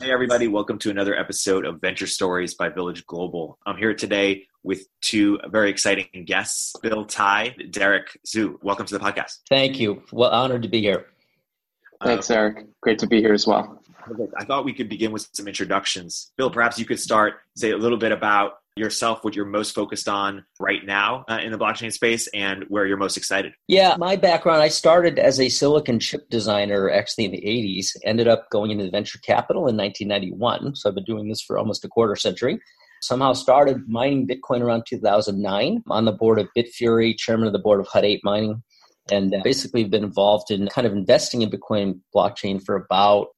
Hey everybody, welcome to another episode of Venture Stories by Village Global. I'm here today with two very exciting guests, Bill Tai, Derek Zhu. Welcome to the podcast. Thank you. Well, honored to be here. Thanks, Eric. Great to be here as well. I thought we could begin with some introductions. Bill, perhaps you could say a little bit about yourself, what you're most focused on right now in the blockchain space and where you're most excited. Yeah, my background, I started as a silicon chip designer actually in the 80s, ended up going into venture capital in 1991. So I've been doing this for almost a quarter century. Somehow started mining Bitcoin around 2009. I'm on the board of Bitfury, chairman of the board of Hut 8 Mining, and basically been involved in kind of investing in Bitcoin blockchain for about,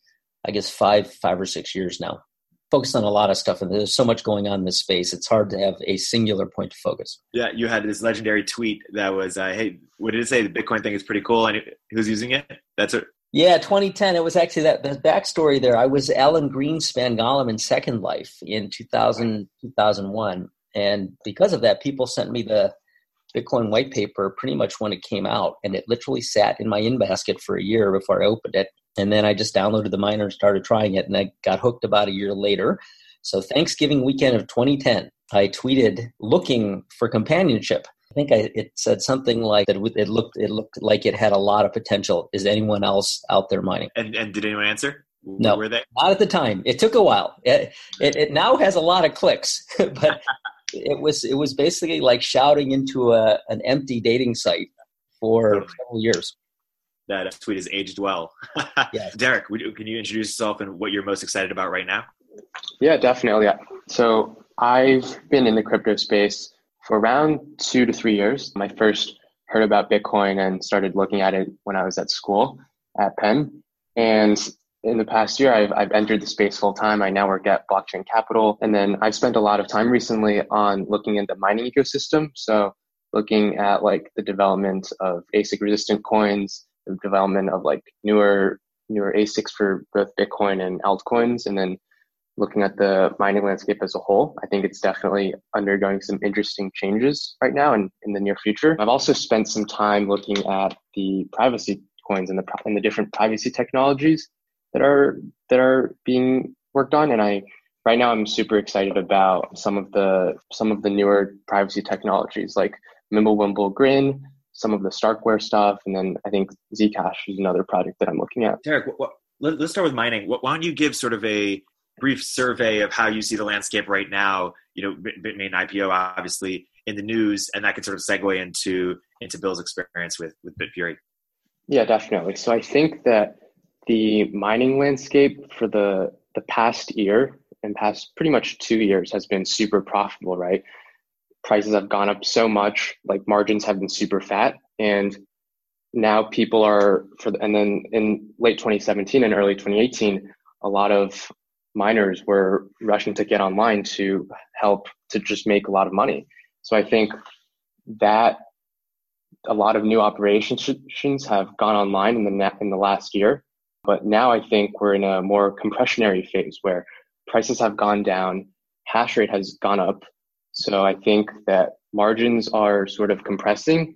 I guess, five or six years now. Focused on a lot of stuff, and there's so much going on in this space. It's hard to have a singular point to focus. Yeah, you had this legendary tweet that was, hey, what did it say? The Bitcoin thing is pretty cool, and who's using it? That's it. Yeah, 2010. It was actually that backstory there. I was Alan Greenspan Gollum in Second Life in 2000, 2001, and because of that, people sent me the Bitcoin white paper pretty much when it came out, and it literally sat in my in-basket for a year before I opened it. And then I just downloaded the miner and started trying it, and I got hooked about a year later. So Thanksgiving weekend of 2010, I tweeted looking for companionship. I think it said something like that. It looked like it had a lot of potential. Is anyone else out there mining? And did anyone answer? No, were they? Not at the time. It took a while. It now has a lot of clicks, but it was basically like shouting into an empty dating site for several years. That tweet has aged well. Yeah. Derek, can you introduce yourself and what you're most excited about right now? Yeah, definitely. So I've been in the crypto space for around 2 to 3 years. I first heard about Bitcoin and started looking at it when I was at school at Penn. And in the past year, I've entered the space full time. I now work at Blockchain Capital. And then I've spent a lot of time recently on looking at the mining ecosystem. So looking at like the development of ASIC resistant coins, the development of like newer ASICs for both Bitcoin and altcoins, and then looking at the mining landscape as a whole. I think it's definitely undergoing some interesting changes right now and in the near future. I've also spent some time looking at the privacy coins and the different privacy technologies that are being worked on. And right now I'm super excited about some of the newer privacy technologies like Mimblewimble, Grin, some of the Starkware stuff, and then I think Zcash is another project that I'm looking at. Derek, let's start with mining. Why don't you give sort of a brief survey of how you see the landscape right now? You know, Bitmain IPO obviously in the news, and that could sort of segue into Bill's experience with Bitfury. Yeah, definitely. So I think that the mining landscape for the past year and past pretty much 2 years has been super profitable, right? Prices have gone up so much, like margins have been super fat. And now people are, and then in late 2017 and early 2018, a lot of miners were rushing to get online to just make a lot of money. So I think that a lot of new operations have gone online in the last year. But now I think we're in a more compressionary phase where prices have gone down, hash rate has gone up. So I think that margins are sort of compressing,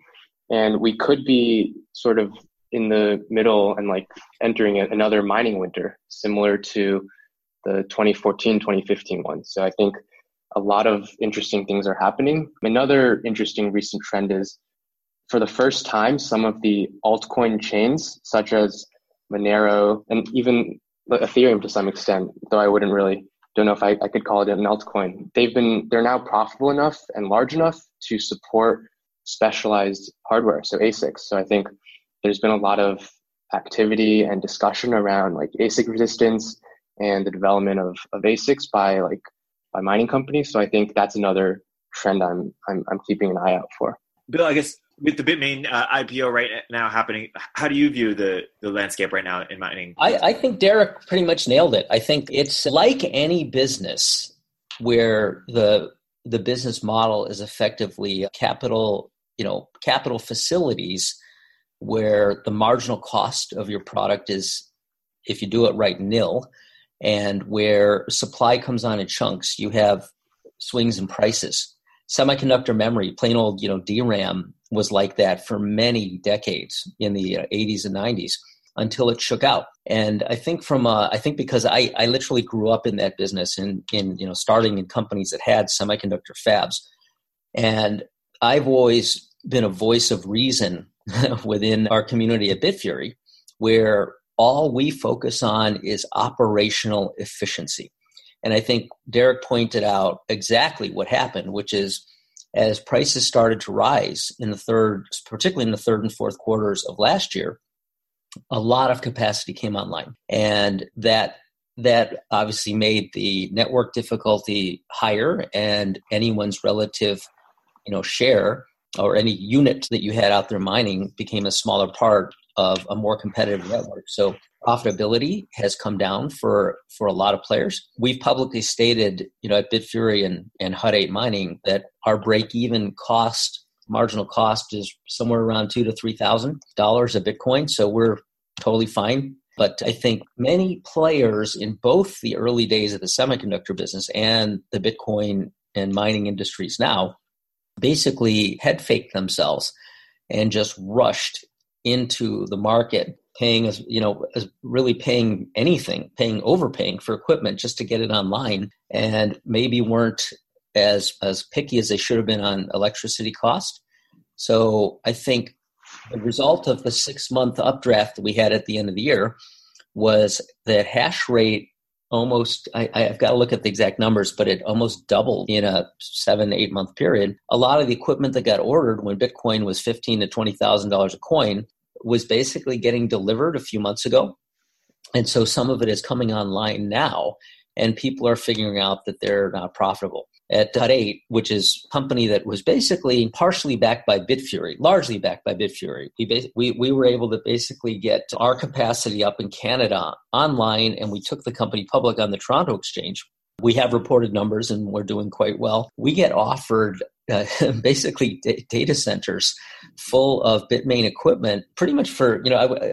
and we could be sort of in the middle and like entering another mining winter similar to the 2014-2015 one. So I think a lot of interesting things are happening. Another interesting recent trend is, for the first time, some of the altcoin chains such as Monero and even Ethereum to some extent, though I wouldn't really don't know if I could call it an altcoin. They're now profitable enough and large enough to support specialized hardware, so ASICs. So I think there's been a lot of activity and discussion around like ASIC resistance and the development of ASICs by mining companies. So I think that's another trend I'm keeping an eye out for. Bill, I guess with the Bitmain IPO right now happening, how do you view the landscape right now in mining? I think Derek pretty much nailed it. I think it's like any business where the business model is effectively capital facilities where the marginal cost of your product is, if you do it right, nil, and where supply comes on in chunks, you have swings in prices. Semiconductor memory, plain old, DRAM was like that for many decades in the 80s and 90s until it shook out. And I think because I literally grew up in that business in starting in companies that had semiconductor fabs. And I've always been a voice of reason within our community at Bitfury, where all we focus on is operational efficiency. And I think Derek pointed out exactly what happened, which is as prices started to rise particularly in the third and fourth quarters of last year, a lot of capacity came online. And that obviously made the network difficulty higher, and anyone's relative, share or any unit that you had out there mining became a smaller part of a more competitive network. So profitability has come down for a lot of players. We've publicly stated, at Bitfury and Hut 8 Mining that our break-even marginal cost is somewhere around $2,000 to $3,000 a Bitcoin. So we're totally fine. But I think many players in both the early days of the semiconductor business and the Bitcoin and mining industries now basically head faked themselves and just rushed into the market, overpaying for equipment just to get it online, and maybe weren't as picky as they should have been on electricity cost. So I think the result of the 6-month updraft that we had at the end of the year was that hash rate almost, I've got to look at the exact numbers, but it almost doubled in a 7-8 month period. A lot of the equipment that got ordered when Bitcoin was $15,000 to $20,000 a coin was basically getting delivered a few months ago. And so some of it is coming online now, and people are figuring out that they're not profitable. At Hut 8, which is a company that was basically largely backed by Bitfury, we were able to basically get our capacity up in Canada online, and we took the company public on the Toronto Exchange. We have reported numbers, and we're doing quite well. We get offered basically data centers full of Bitmain equipment pretty much for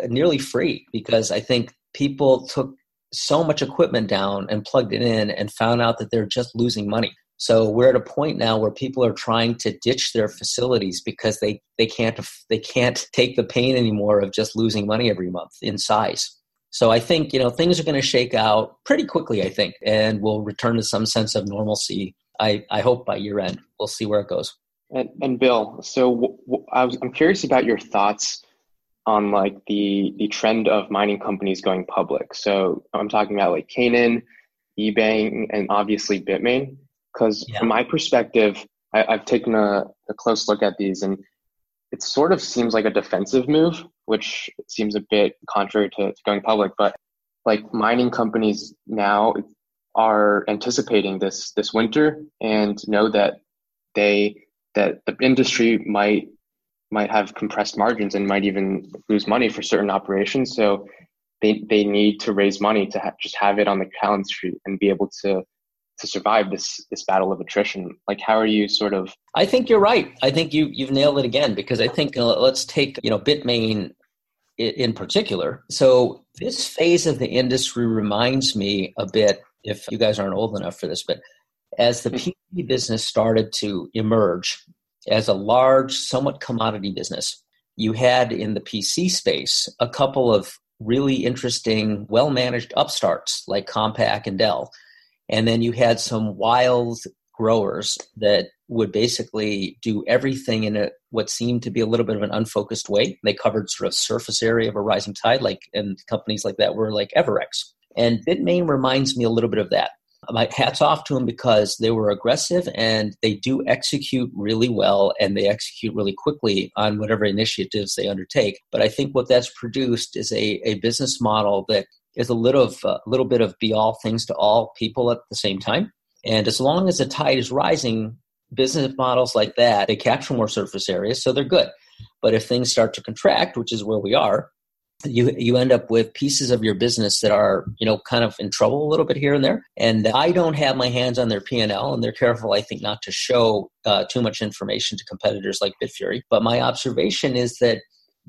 nearly free, because I think people took so much equipment down and plugged it in and found out that they're just losing money. So we're at a point now where people are trying to ditch their facilities because they can't take the pain anymore of just losing money every month in size. So I think, things are going to shake out pretty quickly, I think, and we'll return to some sense of normalcy. I hope by year end. We'll see where it goes. And Bill, so I'm curious about your thoughts on the trend of mining companies going public. So I'm talking about Canaan, Ebang, and obviously Bitmain. Because from my perspective, I've taken a close look at these, and it sort of seems like a defensive move, which seems a bit contrary to going public. But mining companies now are anticipating this winter and know that the industry might have compressed margins and might even lose money for certain operations. So they need to raise money to just have it on the balance sheet and be able to survive this battle of attrition. How are you sort of... I think you're right. I think you've nailed it again, because I think let's take, Bitmain in particular. So this phase of the industry reminds me a bit, if you guys aren't old enough for this, but as the PC business started to emerge as a large, somewhat commodity business, you had in the PC space a couple of really interesting, well-managed upstarts like Compaq and Dell. And then you had some wild growers that would basically do everything in what seemed to be a little bit of an unfocused way. They covered sort of surface area of a rising tide, and companies like that were like Everex. And Bitmain reminds me a little bit of that. My hat's off to them because they were aggressive, and they do execute really well, and they execute really quickly on whatever initiatives they undertake. But I think what that's produced is a business model that is a little bit of be all things to all people at the same time. And as long as the tide is rising, business models like that, they capture more surface area, so they're good. But if things start to contract, which is where we are, you end up with pieces of your business that are, kind of in trouble a little bit here and there. And I don't have my hands on their P&L, and they're careful, I think, not to show too much information to competitors like Bitfury. But my observation is that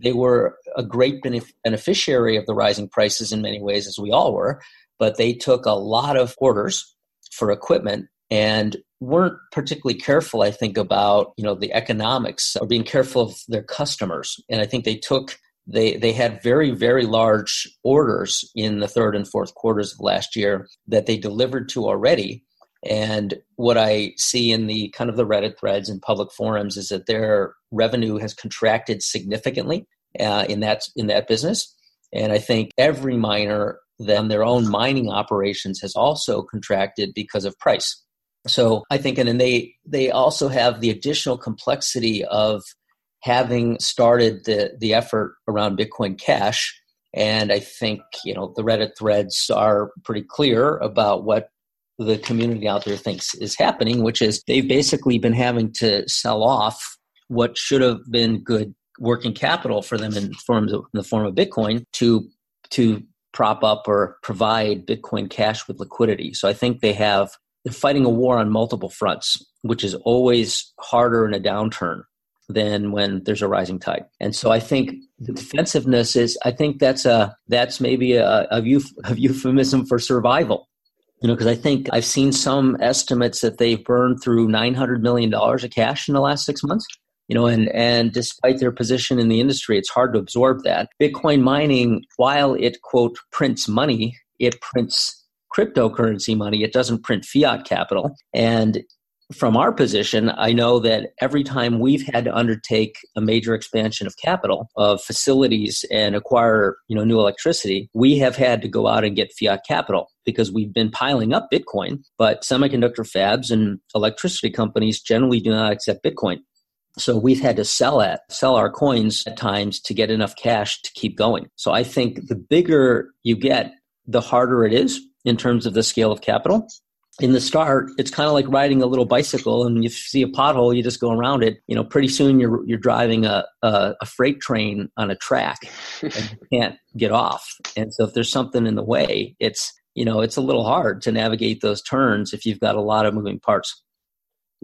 They were a great beneficiary of the rising prices in many ways, as we all were, but they took a lot of orders for equipment and weren't particularly careful, I think, about, you know, the economics or being careful of their customers. And I think they had very, very large orders in the third and fourth quarters of last year that they delivered to already. And what I see in the kind of the Reddit threads and public forums is that their revenue has contracted significantly in that business. And I think every miner, then their own mining operations has also contracted because of price. So I think, and then they also have the additional complexity of having started the effort around Bitcoin Cash. And I think, you know, the Reddit threads are pretty clear about what the community out there thinks is happening, which is they've basically been having to sell off what should have been good working capital for them in the form of Bitcoin to prop up or provide Bitcoin Cash with liquidity. So I think they're fighting a war on multiple fronts, which is always harder in a downturn than when there's a rising tide. And so I think the defensiveness is, I think that's maybe a euphemism for survival. You know, because I think I've seen some estimates that they've burned through $900 million of cash in the last 6 months. You know, and despite their position in the industry, it's hard to absorb that. Bitcoin mining, while it, quote, prints money, it prints cryptocurrency money. It doesn't print fiat capital. And from our position, I know that every time we've had to undertake a major expansion of capital, of facilities and acquire, you know, new electricity, we have had to go out and get fiat capital because we've been piling up Bitcoin, but semiconductor fabs and electricity companies generally do not accept Bitcoin. So we've had to sell our coins at times to get enough cash to keep going. So I think the bigger you get, the harder it is in terms of the scale of capital. In the start, it's kind of like riding a little bicycle, and you see a pothole, you just go around it. You know, pretty soon you're driving a freight train on a track and you can't get off. And so if there's something in the way, it's a little hard to navigate those turns if you've got a lot of moving parts.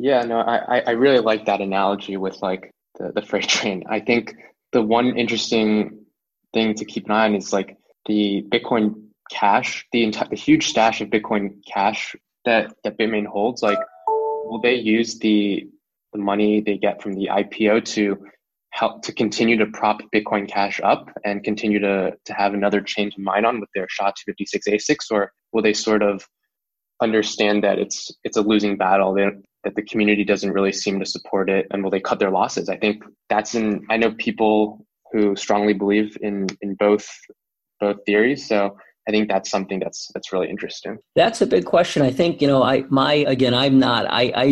Yeah, no, I really like that analogy with like the freight train. I think the one interesting thing to keep in mind is like the Bitcoin Cash, the huge stash of Bitcoin Cash that Bitmain holds. Like, will they use the money they get from the IPO to help to continue to prop Bitcoin Cash up and continue to have another chain to mine on with their SHA-256 ASICs, or will they sort of understand that it's a losing battle, that the community doesn't really seem to support it, and will they cut their losses? I think I know people who strongly believe in both theories. So I think that's something that's really interesting. That's a big question. I think, you know, I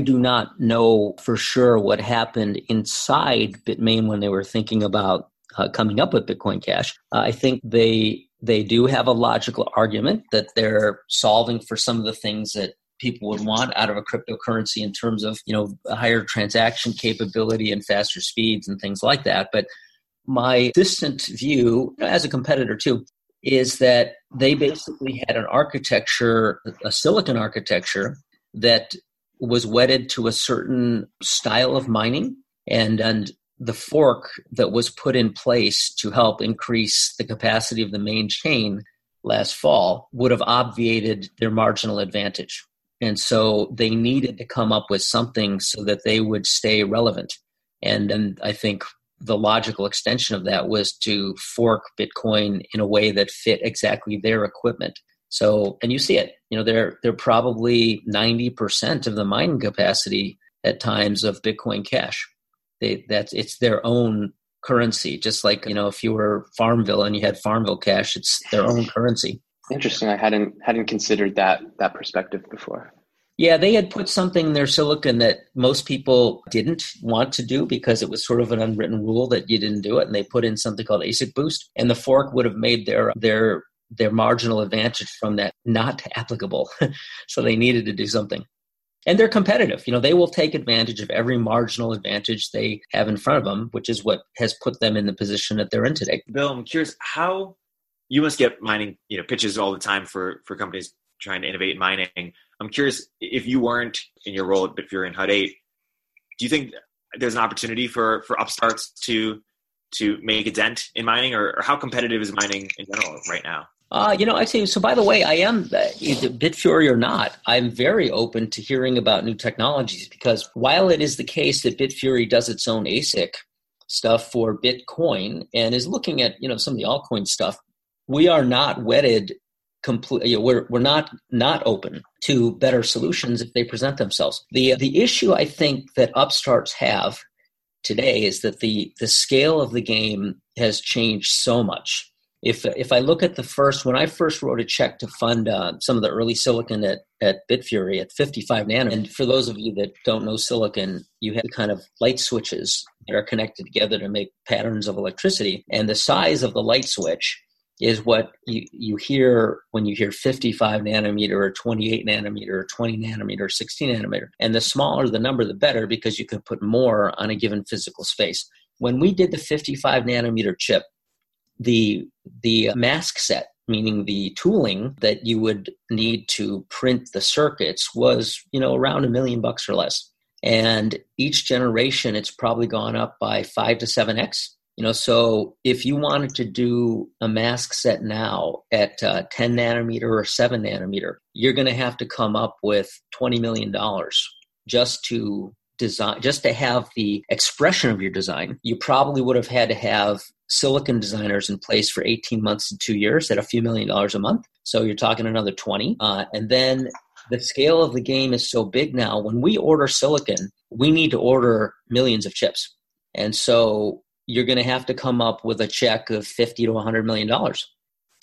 do not know for sure what happened inside Bitmain when they were thinking about coming up with Bitcoin Cash. I think they do have a logical argument that they're solving for some of the things that people would want out of a cryptocurrency in terms of, you know, higher transaction capability and faster speeds and things like that. But my distant view, as a competitor too, is that they basically had an architecture, a silicon architecture, that was wedded to a certain style of mining, and the fork that was put in place to help increase the capacity of the main chain last fall would have obviated their marginal advantage. And so they needed to come up with something so that they would stay relevant. And then I think the logical extension of that was to fork Bitcoin in a way that fit exactly their equipment. So, and you see it, you know, they're probably 90% of the mining capacity at times of Bitcoin Cash. It's their own currency, just like, you know, if you were Farmville and you had Farmville Cash, it's their own currency. Interesting. I hadn't considered that perspective before. Yeah, they had put something in their silicon that most people didn't want to do because it was sort of an unwritten rule that you didn't do it, and they put in something called ASIC boost, and the fork would have made their marginal advantage from that not applicable. So they needed to do something. And they're competitive. You know, they will take advantage of every marginal advantage they have in front of them, which is what has put them in the position that they're in today. Bill, I'm curious how you must get mining, you know, pitches all the time for companies trying to innovate in mining. I'm curious, if you weren't in your role at Bitfury and Hut 8, do you think there's an opportunity for upstarts to to make a dent in mining, or how competitive is mining in general right now? I'd say, so by the way, I am, Bitfury or not, I'm very open to hearing about new technologies, because while it is the case that Bitfury does its own ASIC stuff for Bitcoin and is looking at, some of the altcoin stuff, we are not wedded completely. We're not open to better solutions if they present themselves. The issue I think that upstarts have today is that the scale of the game has changed so much. If I look at when I first wrote a check to fund some of the early silicon at Bitfury at 55 nano, and for those of you that don't know silicon, you have the kind of light switches that are connected together to make patterns of electricity. And the size of the light switch is what you hear when you hear 55 nanometer or 28 nanometer or 20 nanometer or 16 nanometer. And the smaller the number, the better, because you can put more on a given physical space. When we did the 55 nanometer chip, the mask set, meaning the tooling that you would need to print the circuits, was, around $1 million or less. And each generation, it's probably gone up by 5 to 7x. So if you wanted to do a mask set now at 10 nanometer or 7 nanometer, you're going to have to come up with $20 million just to design, just to have the expression of your design. You probably would have had to have silicon designers in place for 18 months to 2 years at a few $1 million a month. So you're talking another 20. And then the scale of the game is so big now. When we order silicon, we need to order millions of chips. And so you're going to have to come up with a check of $50 to $100 million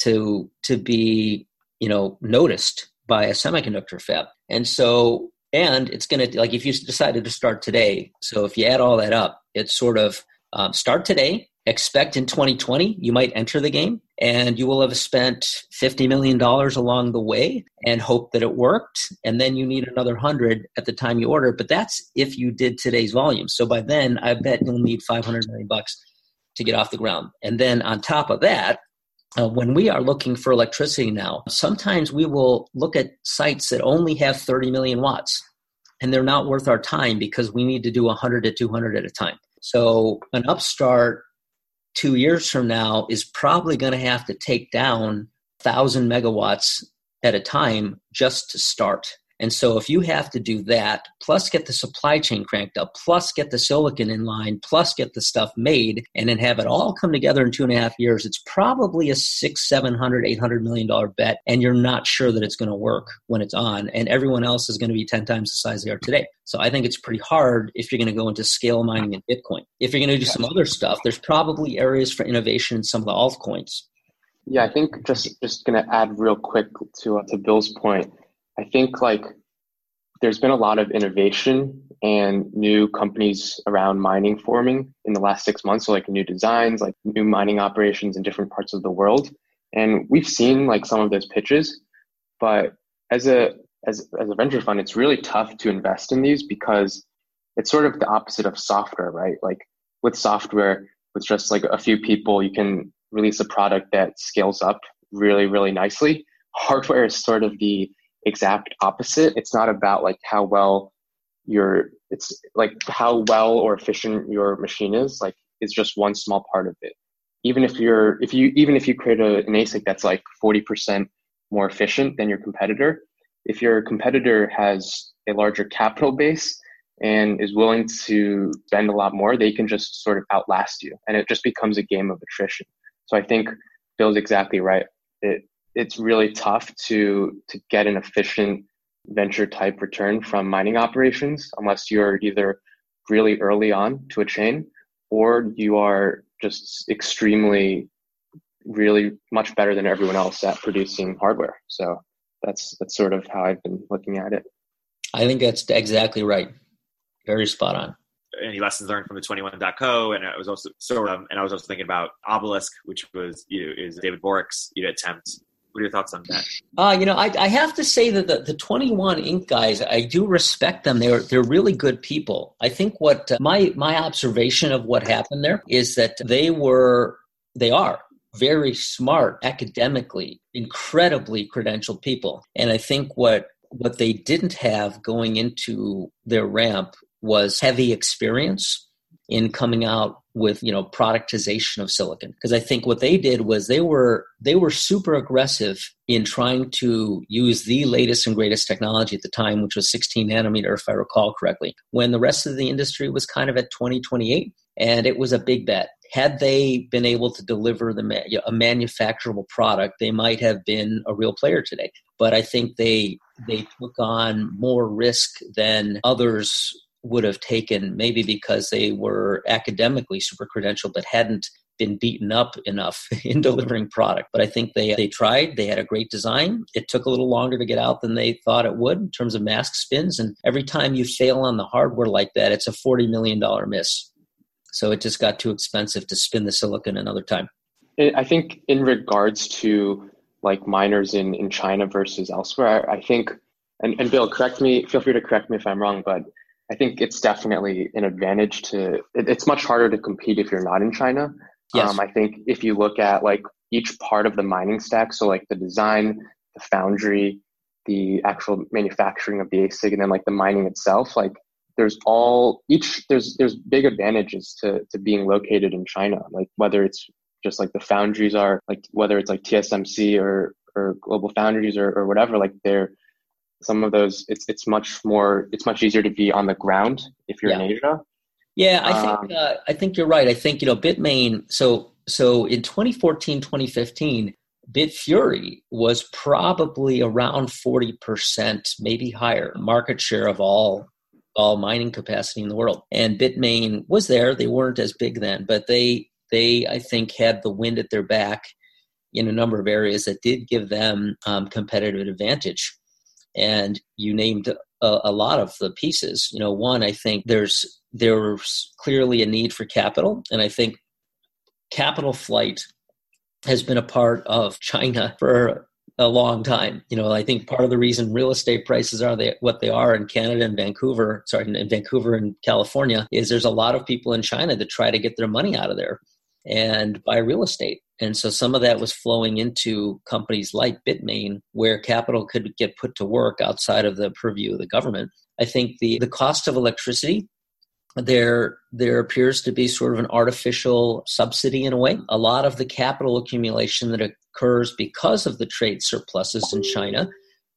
to be, noticed by a semiconductor fab. And so, and it's going to, like, if you decided to start today, so if you add all that up, it's sort of start today, expect in 2020, you might enter the game and you will have spent $50 million along the way and hope that it worked. And then you need another 100 at the time you order. But that's if you did today's volume. So by then, I bet you'll need $500 million to get off the ground. And then on top of that, when we are looking for electricity now, sometimes we will look at sites that only have 30 million watts and they're not worth our time because we need to do 100 to 200 at a time. So an upstart 2 years from now is probably going to have to take down 1,000 megawatts at a time just to start. And so if you have to do that, plus get the supply chain cranked up, plus get the silicon in line, plus get the stuff made, and then have it all come together in 2.5 years, it's probably a $600, $700, $800 million bet. And you're not sure that it's going to work when it's on. And everyone else is going to be 10 times the size they are today. So I think it's pretty hard if you're going to go into scale mining in Bitcoin. If you're going to do some other stuff, there's probably areas for innovation in some of the altcoins. Yeah, I think just going to add real quick to Bill's point. I think there's been a lot of innovation and new companies around mining forming in the last 6 months. So new designs, new mining operations in different parts of the world. And we've seen some of those pitches, but as a venture fund, it's really tough to invest in these because it's sort of the opposite of software, right? With software, with just a few people, you can release a product that scales up really, really nicely. Hardware is sort of the exact opposite. It's not about how well or efficient your machine is. It's just one small part of it. Even if you create an ASIC that's 40% more efficient than your competitor, if your competitor has a larger capital base and is willing to spend a lot more, they can just sort of outlast you, and it just becomes a game of attrition. So I think Bill's exactly right. It's really tough to get an efficient venture type return from mining operations unless you're either really early on to a chain or you are just extremely, really much better than everyone else at producing hardware. So that's sort of how I've been looking at it. I think that's exactly right. Very spot on. Any lessons learned from the 21.co, and I was also thinking about Obelisk, which was is David Borik's attempt. What are your thoughts on that? I have to say that the 21 Inc. guys, I do respect them. They're really good people. I think what my observation of what happened there is that they are very smart, academically, incredibly credentialed people. And I think what they didn't have going into their ramp was heavy experience in coming out with, you know, productization of silicon. Because I think what they did was they were super aggressive in trying to use the latest and greatest technology at the time, which was 16 nanometer, if I recall correctly, when the rest of the industry was kind of at 20, 28, and it was a big bet. Had they been able to deliver a manufacturable product, they might have been a real player today. But I think they took on more risk than others would have taken, maybe because they were academically super credentialed but hadn't been beaten up enough in delivering product. But I think they tried. They had a great design. It took a little longer to get out than they thought it would in terms of mask spins. And every time you fail on the hardware like that, it's a $40 million miss. So it just got too expensive to spin the silicon another time. I think in regards to like miners in China versus elsewhere, I think, and Bill, correct me, feel free to correct me if I'm wrong, but I think it's definitely an advantage it's much harder to compete if you're not in China. Yes. I think if you look at like each part of the mining stack, so like the design, the foundry, the actual manufacturing of the ASIC, and then like the mining itself, like there's big advantages to being located in China. Like whether it's just like the foundries are like, whether it's like TSMC or Global Foundries or whatever, like they're some of those, it's much easier to be on the ground if you're in Asia. Yeah. I think you're right. I think, you know, Bitmain. So in 2014, 2015, Bitfury was probably around 40%, maybe higher market share of all mining capacity in the world. And Bitmain was there. They weren't as big then, but they I think had the wind at their back in a number of areas that did give them competitive advantage. And you named a lot of the pieces. You know, one, I think there's clearly a need for capital. And I think capital flight has been a part of China for a long time. You know, I think part of the reason real estate prices are what they are in Canada and Vancouver and California is there's a lot of people in China that try to get their money out of there and buy real estate. And so some of that was flowing into companies like Bitmain, where capital could get put to work outside of the purview of the government. I think the cost of electricity, there appears to be sort of an artificial subsidy in a way. A lot of the capital accumulation that occurs because of the trade surpluses in China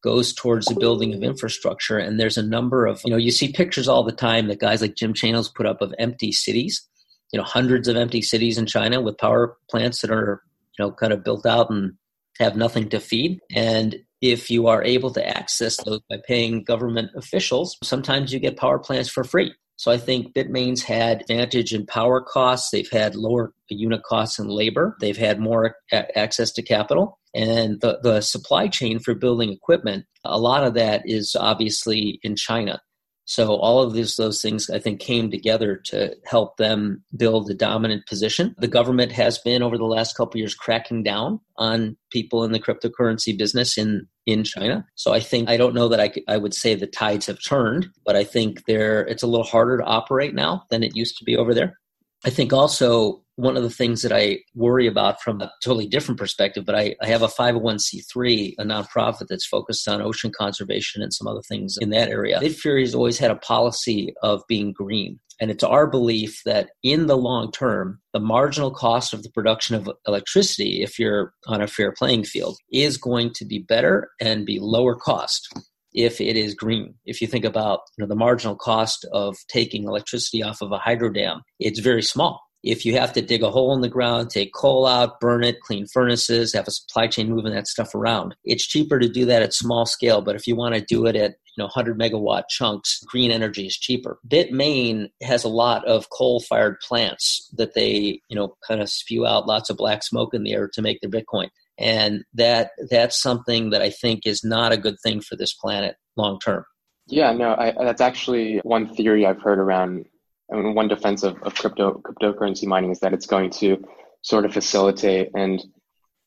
goes towards the building of infrastructure. And there's a number of, you know, you see pictures all the time that guys like Jim Chanos put up of empty cities. You know, hundreds of empty cities in China with power plants that are, you know, kind of built out and have nothing to feed. And if you are able to access those by paying government officials, sometimes you get power plants for free. So I think Bitmain's had advantage in power costs. They've had lower unit costs in labor. They've had more access to capital. And the supply chain for building equipment, a lot of that is obviously in China. So all of those things, I think, came together to help them build a dominant position. The government has been, over the last couple of years, cracking down on people in the cryptocurrency business in China. So I think, I don't know that I would say the tides have turned, but I think it's a little harder to operate now than it used to be over there. I think also one of the things that I worry about from a totally different perspective, but I have a 501c3, a nonprofit that's focused on ocean conservation and some other things in that area. Bitfury has always had a policy of being green. And it's our belief that in the long term, the marginal cost of the production of electricity, if you're on a fair playing field, is going to be better and be lower cost if it is green. If you think about, you know, the marginal cost of taking electricity off of a hydro dam, it's very small. If you have to dig a hole in the ground, take coal out, burn it, clean furnaces, have a supply chain moving that stuff around, it's cheaper to do that at small scale. But if you want to do it at, you know, 100 megawatt chunks, green energy is cheaper. Bitmain has a lot of coal-fired plants that they, you know, kind of spew out lots of black smoke in the air to make their Bitcoin. And that's something that I think is not a good thing for this planet long term. Yeah, no, that's actually one theory I've heard around. I mean, one defense of cryptocurrency mining is that it's going to sort of facilitate and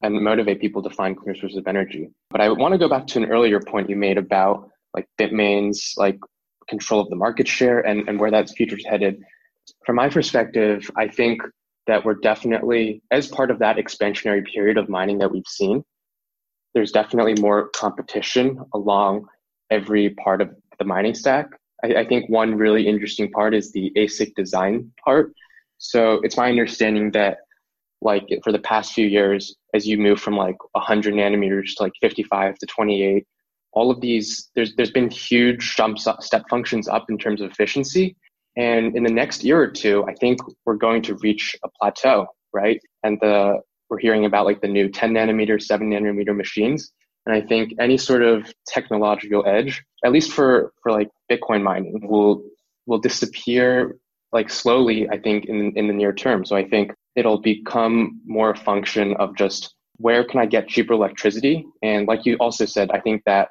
motivate people to find clear sources of energy. But I want to go back to an earlier point you made about like Bitmain's like control of the market share and where that's future's headed. From my perspective, I think that we're definitely, as part of that expansionary period of mining that we've seen, there's definitely more competition along every part of the mining stack. I think one really interesting part is the ASIC design part. So it's my understanding that like for the past few years, as you move from like 100 nanometers to like 55 to 28, all of these, there's been huge jumps up, step functions up in terms of efficiency. And in the next year or two, I think we're going to reach a plateau, right? And we're hearing about like the new 10 nanometer, 7 nanometer machines. And I think any sort of technological edge, at least for like Bitcoin mining, will disappear like slowly, I think, in the near term. So I think it'll become more a function of just where can I get cheaper electricity? And like you also said, I think that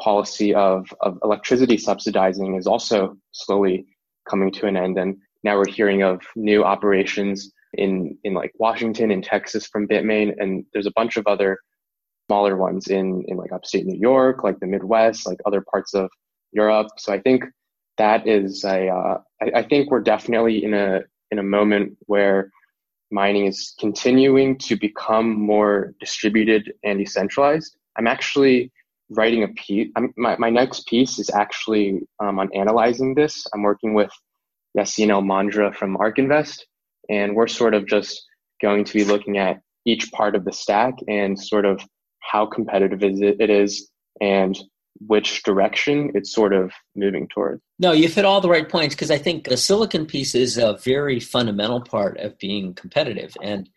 policy of electricity subsidizing is also slowly coming to an end. And now we're hearing of new operations in like Washington and Texas from Bitmain. And there's a bunch of other smaller ones in like upstate New York, like the Midwest, like other parts of Europe. So I think that is I think we're definitely in a moment where mining is continuing to become more distributed and decentralized. I'm actually writing a piece. My next piece is actually on analyzing this. I'm working with Yassine Almandra from ARK Invest, and we're sort of just going to be looking at each part of the stack and sort of how competitive it is and which direction it's sort of moving toward. No, you've hit all the right points, because I think the silicon piece is a very fundamental part of being competitive. And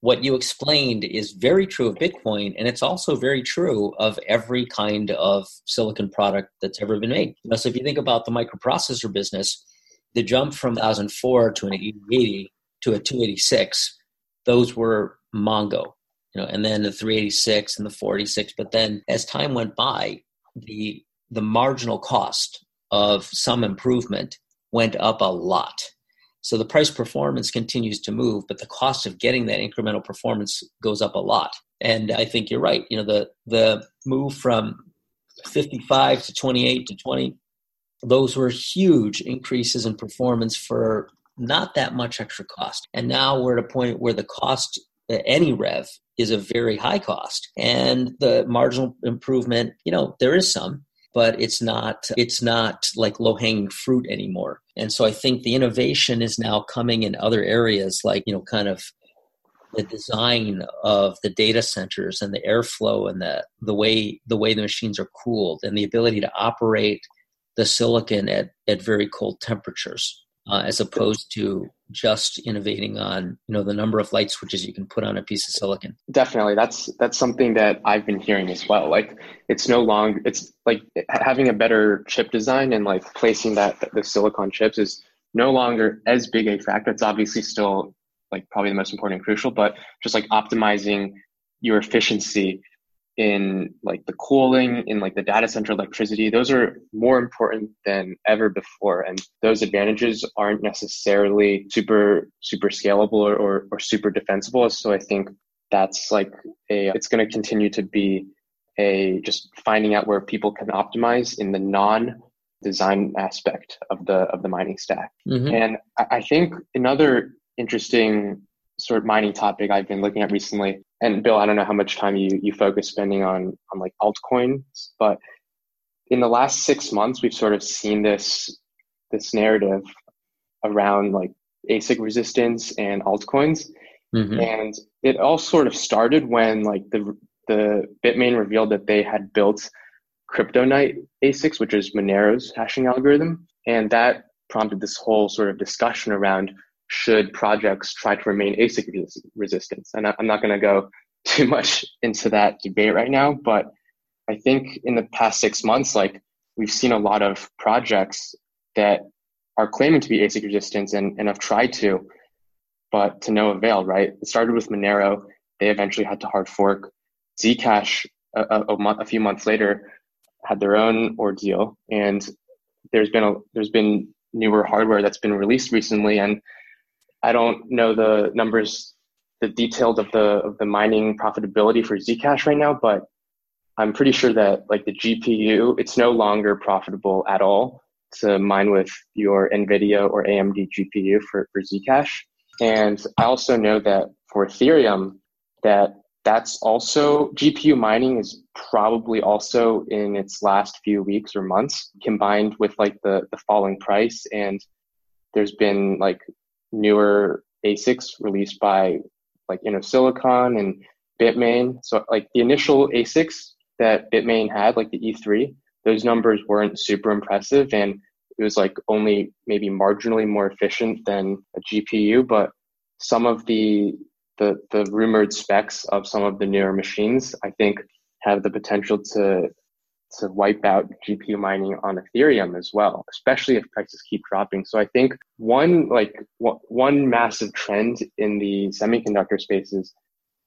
what you explained is very true of Bitcoin, and it's also very true of every kind of silicon product that's ever been made. You know, so if you think about the microprocessor business, the jump from 2004 to an 8080 to a 286, those were Mongo, you know, and then the 386 and the 486. But then as time went by, the marginal cost of some improvement went up a lot. So the price performance continues to move, but the cost of getting that incremental performance goes up a lot. And I think you're right. You know, the move from 55 to 28 to 20, those were huge increases in performance for not that much extra cost. And now we're at a point where the cost, any rev, is a very high cost, and the marginal improvement, you know, there is some, but it's not like low hanging fruit anymore. And so I think the innovation is now coming in other areas, like, you know, kind of the design of the data centers and the airflow and the way the machines are cooled and the ability to operate the silicon at very cold temperatures. As opposed to just innovating on, you know, the number of light switches you can put on a piece of silicon. Definitely. That's something that I've been hearing as well. Like it's like having a better chip design and like placing the silicon chips is no longer as big a factor. It's obviously still like probably the most important and crucial, but just like optimizing your efficiency in like the cooling, in like the data center electricity, those are more important than ever before. And those advantages aren't necessarily super scalable or super defensible. So I think that's like it's going to continue to be just finding out where people can optimize in the non-design aspect of the mining stack. Mm-hmm. And I think another interesting sort of mining topic I've been looking at recently, and Bill, I don't know how much time you focus spending on like altcoins, but in the last 6 months, we've sort of seen this narrative around like ASIC resistance and altcoins. Mm-hmm. And it all sort of started when like the Bitmain revealed that they had built Kryptonite ASICs, which is Monero's hashing algorithm. And that prompted this whole sort of discussion around should projects try to remain ASIC resistance? And I'm not going to go too much into that debate right now, but I think in the past 6 months, like we've seen a lot of projects that are claiming to be ASIC resistant and have tried to, but to no avail, right? It started with Monero. They eventually had to hard fork. Zcash, a few months later, had their own ordeal. And there's been newer hardware that's been released recently, and I don't know the numbers, the details of the mining profitability for Zcash right now, but I'm pretty sure that like the GPU, it's no longer profitable at all to mine with your NVIDIA or AMD GPU for Zcash. And I also know that for Ethereum, that's also GPU mining is probably also in its last few weeks or months, combined with like the falling price. And there's been like newer ASICs released by like InnoSilicon and Bitmain. So like the initial ASICs that Bitmain had, like the E3, those numbers weren't super impressive, and it was like only maybe marginally more efficient than a GPU. But some of the rumored specs of some of the newer machines, I think, have the potential to wipe out GPU mining on Ethereum as well, especially if prices keep dropping. So I think one massive trend in the semiconductor space is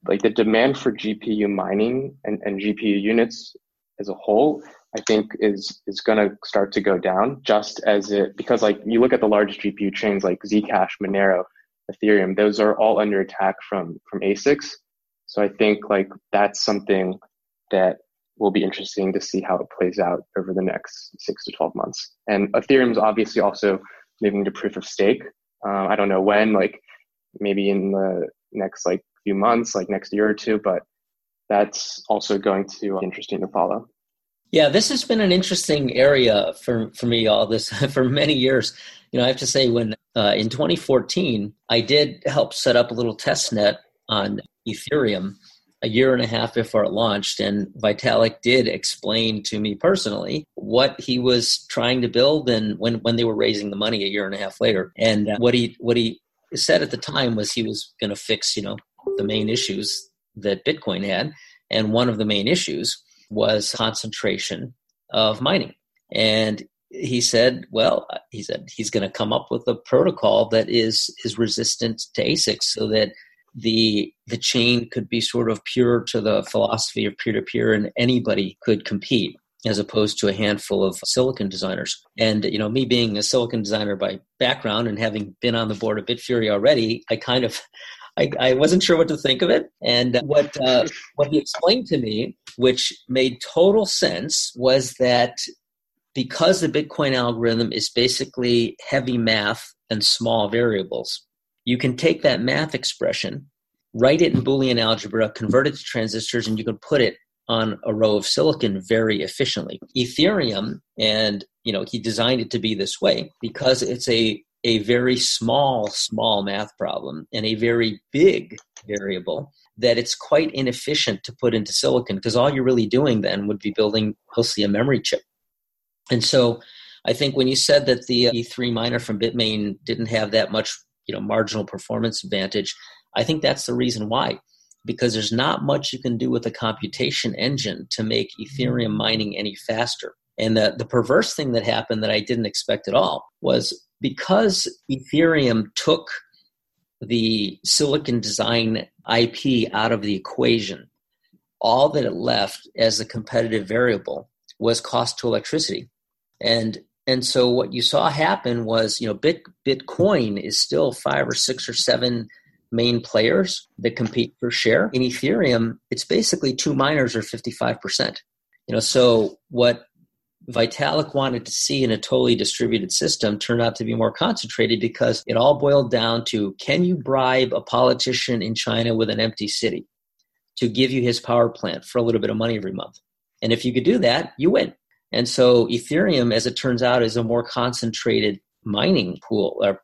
like the demand for GPU mining and GPU units as a whole, I think is going to start to go down, just as it, because like you look at the large GPU chains like Zcash, Monero, Ethereum, those are all under attack from ASICs. So I think like that's something that will be interesting to see how it plays out over the next 6 to 12 months. And Ethereum's obviously also moving to proof of stake. I don't know when, like maybe in the next like few months, like next year or two, but that's also going to be interesting to follow. Yeah, this has been an interesting area for me, all this, for many years. You know, I have to say when in 2014, I did help set up a little test net on Ethereum a year and a half before it launched. And Vitalik did explain to me personally what he was trying to build and when they were raising the money a year and a half later. And what he said at the time was he was going to fix, you know, the main issues that Bitcoin had. And one of the main issues was concentration of mining. And he said he's going to come up with a protocol that is resistant to ASICs so that the chain could be sort of pure to the philosophy of peer-to-peer and anybody could compete as opposed to a handful of silicon designers. And, you know, me being a silicon designer by background and having been on the board of Bitfury already, I wasn't sure what to think of it. And what he explained to me, which made total sense, was that because the Bitcoin algorithm is basically heavy math and small variables, you can take that math expression, write it in Boolean algebra, convert it to transistors, and you can put it on a row of silicon very efficiently. Ethereum, and you know, he designed it to be this way because it's a very small math problem and a very big variable that it's quite inefficient to put into silicon, because all you're really doing then would be building mostly a memory chip. And so I think when you said that the E3 miner from Bitmain didn't have that much, you know, marginal performance advantage, I think that's the reason why, because there's not much you can do with a computation engine to make Ethereum mining any faster. And the perverse thing that happened that I didn't expect at all was because Ethereum took the silicon design IP out of the equation, all that it left as a competitive variable was cost to electricity. And so what you saw happen was, you know, Bitcoin is still 5 or 6 or 7 main players that compete for share. In Ethereum, it's basically 2 miners or 55%. You know, so what Vitalik wanted to see in a totally distributed system turned out to be more concentrated, because it all boiled down to, can you bribe a politician in China with an empty city to give you his power plant for a little bit of money every month? And if you could do that, you win. And so Ethereum, as it turns out, is a more concentrated mining pool, or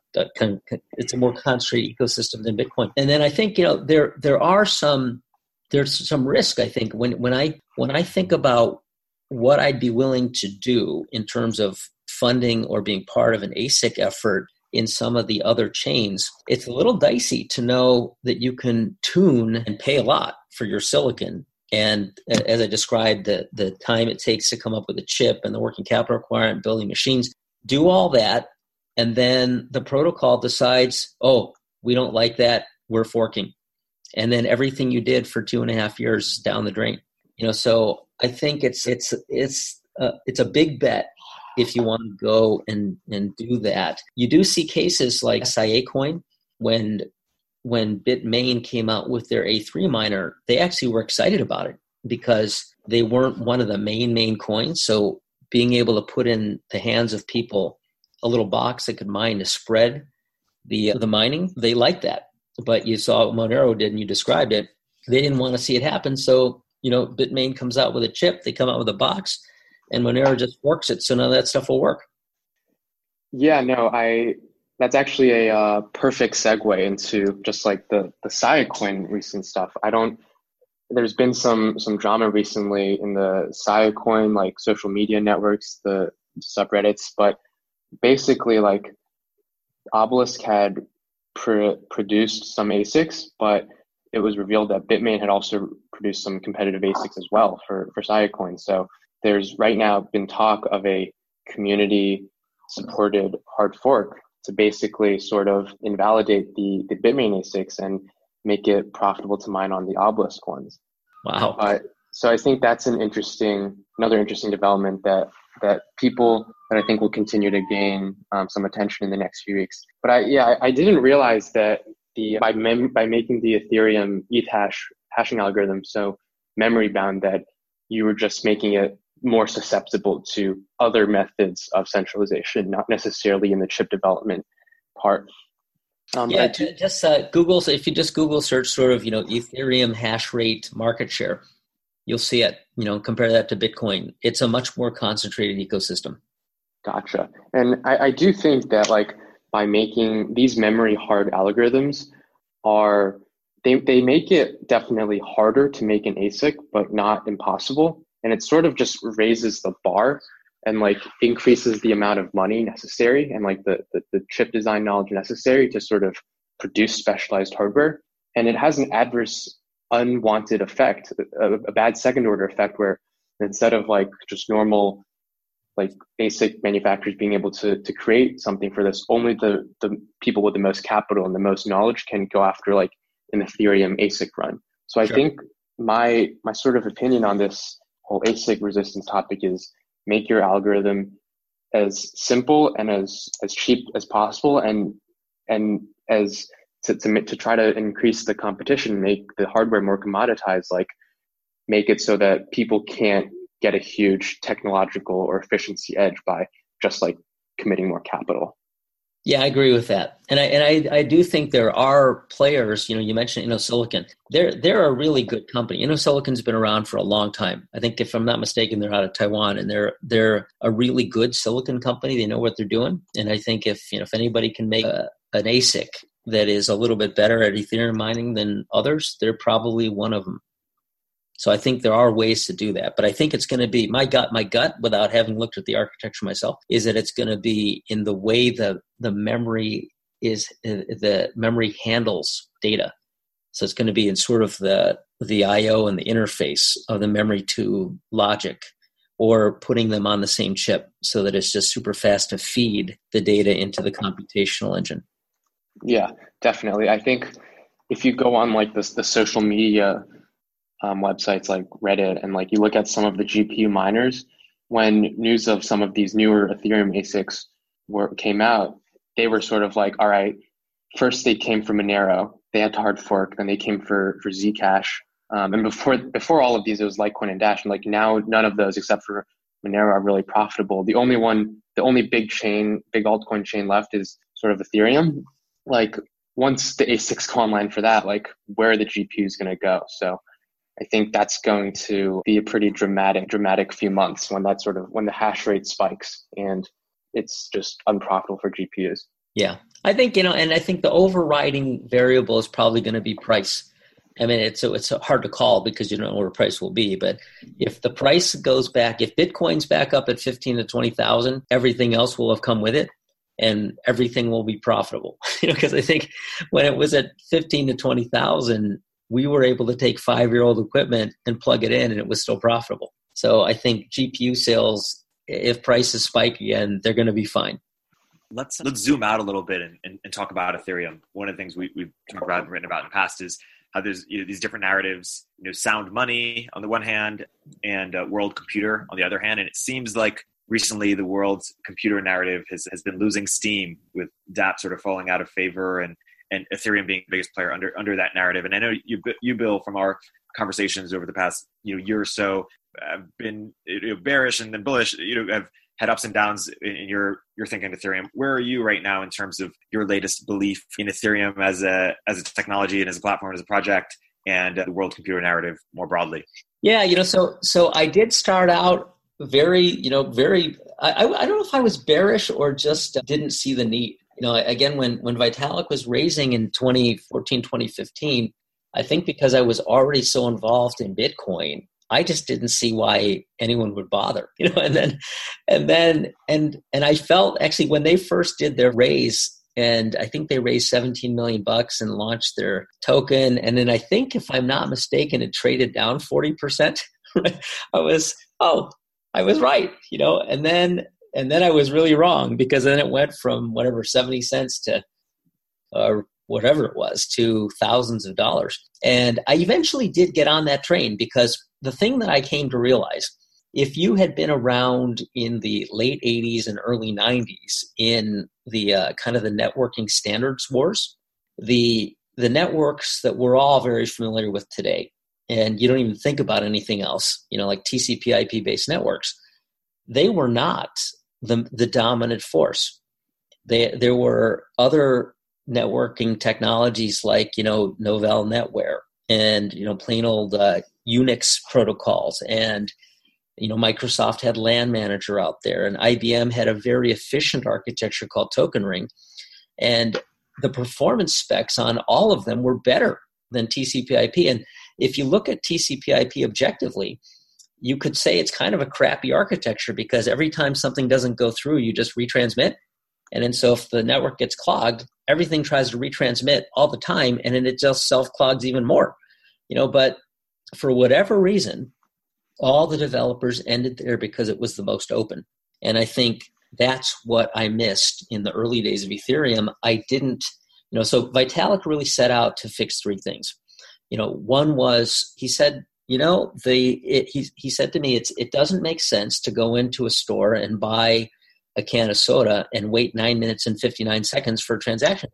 it's a more concentrated ecosystem than Bitcoin. And then I think, you know, there's some risk, I think, when I think about what I'd be willing to do in terms of funding or being part of an ASIC effort in some of the other chains. It's a little dicey to know that you can tune and pay a lot for your silicon. And as I described, the time it takes to come up with a chip and the working capital requirement, building machines, do all that. And then the protocol decides, oh, we don't like that, we're forking. And then everything you did for 2.5 years is down the drain. You know, so I think it's a big bet if you want to go and do that. You do see cases like SyaCoin. When Bitmain came out with their A3 miner, they actually were excited about it because they weren't one of the main coins. So being able to put in the hands of people a little box that could mine to spread the mining, they liked that. But you saw what Monero did, and you described it. They didn't want to see it happen, so you know, Bitmain comes out with a chip, they come out with a box, and Monero just forks it, so none of that stuff will work. Yeah, no, I That's actually a perfect segue into just like the SyaCoin recent stuff. There's been some drama recently in the SyaCoin, like social media networks, the subreddits, but basically like Obelisk had produced some ASICs, but it was revealed that Bitmain had also produced some competitive ASICs as well for SyaCoin. So there's right now been talk of a community supported hard fork to basically sort of invalidate the Bitmain ASICs and make it profitable to mine on the Obelisk ones. Wow. So I think that's another interesting development that people that I think will continue to gain some attention in the next few weeks. But I didn't realize that by making the Ethereum ETH hashing algorithm so memory bound, that you were just making it more susceptible to other methods of centralization, not necessarily in the chip development part. Google. So if you just Google search sort of, Ethereum hash rate market share, you'll see it, compare that to Bitcoin. It's a much more concentrated ecosystem. Gotcha. And I do think that like by making these memory hard algorithms they make it definitely harder to make an ASIC, but not impossible. And it sort of just raises the bar and like increases the amount of money necessary and like the chip design knowledge necessary to sort of produce specialized hardware. And it has an adverse unwanted effect, a bad second order effect, where instead of like just normal like basic manufacturers being able to create something for this, only the people with the most capital and the most knowledge can go after like an Ethereum ASIC run. So I think my sort of opinion on this whole ASIC resistance topic is make your algorithm as simple and as cheap as possible, and as to try to increase the competition, make the hardware more commoditized, like make it so that people can't get a huge technological or efficiency edge by just like committing more capital. Yeah, I agree with that. And I do think there are players, you mentioned InnoSilicon. They're a really good company. InnoSilicon's been around for a long time. I think if I'm not mistaken, they're out of Taiwan, and they're a really good silicon company. They know what they're doing. And I think if anybody can make an ASIC that is a little bit better at Ethereum mining than others, they're probably one of them. So I think there are ways to do that. But I think it's going to be, my gut, without having looked at the architecture myself, is that it's going to be in the way the memory handles data. So it's going to be in sort of the IO and the interface of the memory to logic, or putting them on the same chip so that it's just super fast to feed the data into the computational engine. Yeah, definitely. I think if you go on like the social media websites like Reddit, and like you look at some of the GPU miners, when news of some of these newer Ethereum ASICs came out, they were sort of like, all right, first they came for Monero, they had to hard fork, then they came for Zcash, and before all of these it was Litecoin and Dash, and like now none of those except for Monero are really profitable. The only big altcoin chain left is sort of Ethereum. Like once the ASICs go online for that, like where are the GPUs going to go? So I think that's going to be a pretty dramatic few months when the hash rate spikes and it's just unprofitable for GPUs. Yeah. I think, and I think the overriding variable is probably going to be price. I mean, it's hard to call because you don't know where price will be, but if the price goes back, if Bitcoin's back up at 15 to 20,000, everything else will have come with it and everything will be profitable. Because I think when it was at 15 to 20,000, we were able to take 5-year-old equipment and plug it in and it was still profitable. So I think GPU sales, if prices spike again, they're going to be fine. Let's zoom out a little bit and talk about Ethereum. One of the things we've talked about and written about in the past is how there's these different narratives, sound money on the one hand and world computer on the other hand. And it seems like recently the world's computer narrative has been losing steam, with DApp sort of falling out of favor and Ethereum being the biggest player under that narrative. And I know you, Bill, from our conversations over the past year or so, have been bearish and then bullish. Have had ups and downs in your thinking of Ethereum. Where are you right now in terms of your latest belief in Ethereum as a technology and as a platform, as a project, and the world computer narrative more broadly? Yeah, so I did start out very, I don't know if I was bearish or just didn't see the need. You know, again, when Vitalik was raising in 2014, 2015, I think because I was already so involved in Bitcoin, I just didn't see why anyone would bother, you know, and I felt actually when they first did their raise, and I think they raised $17 million and launched their token. And then I think if I'm not mistaken, it traded down 40%. I was right, you know, and then I was really wrong because then it went from whatever 70 cents to, whatever it was, to thousands of dollars. And I eventually did get on that train because the thing that I came to realize, if you had been around in the late 80s and early 90s in the kind of the networking standards wars, the networks that we're all very familiar with today, and you don't even think about anything else, you know, like TCP/IP based networks, they were not the dominant force. There were other networking technologies like, you know, Novell NetWare and, you know, plain old Unix protocols. And, you know, Microsoft had LAN Manager out there, and IBM had a very efficient architecture called Token Ring. And the performance specs on all of them were better than TCP/IP. And if you look at TCP/IP objectively, you could say it's kind of a crappy architecture because every time something doesn't go through, you just retransmit. And then so if the network gets clogged, everything tries to retransmit all the time, and then it just self-clogs even more, you know. But for whatever reason, all the developers ended there because it was the most open. And I think that's what I missed in the early days of Ethereum. I didn't, you know, so Vitalik really set out to fix three things. You know, one was, he said, you know, he said to me, it doesn't make sense to go into a store and buy a can of soda and wait 9 minutes and 59 seconds for a transaction.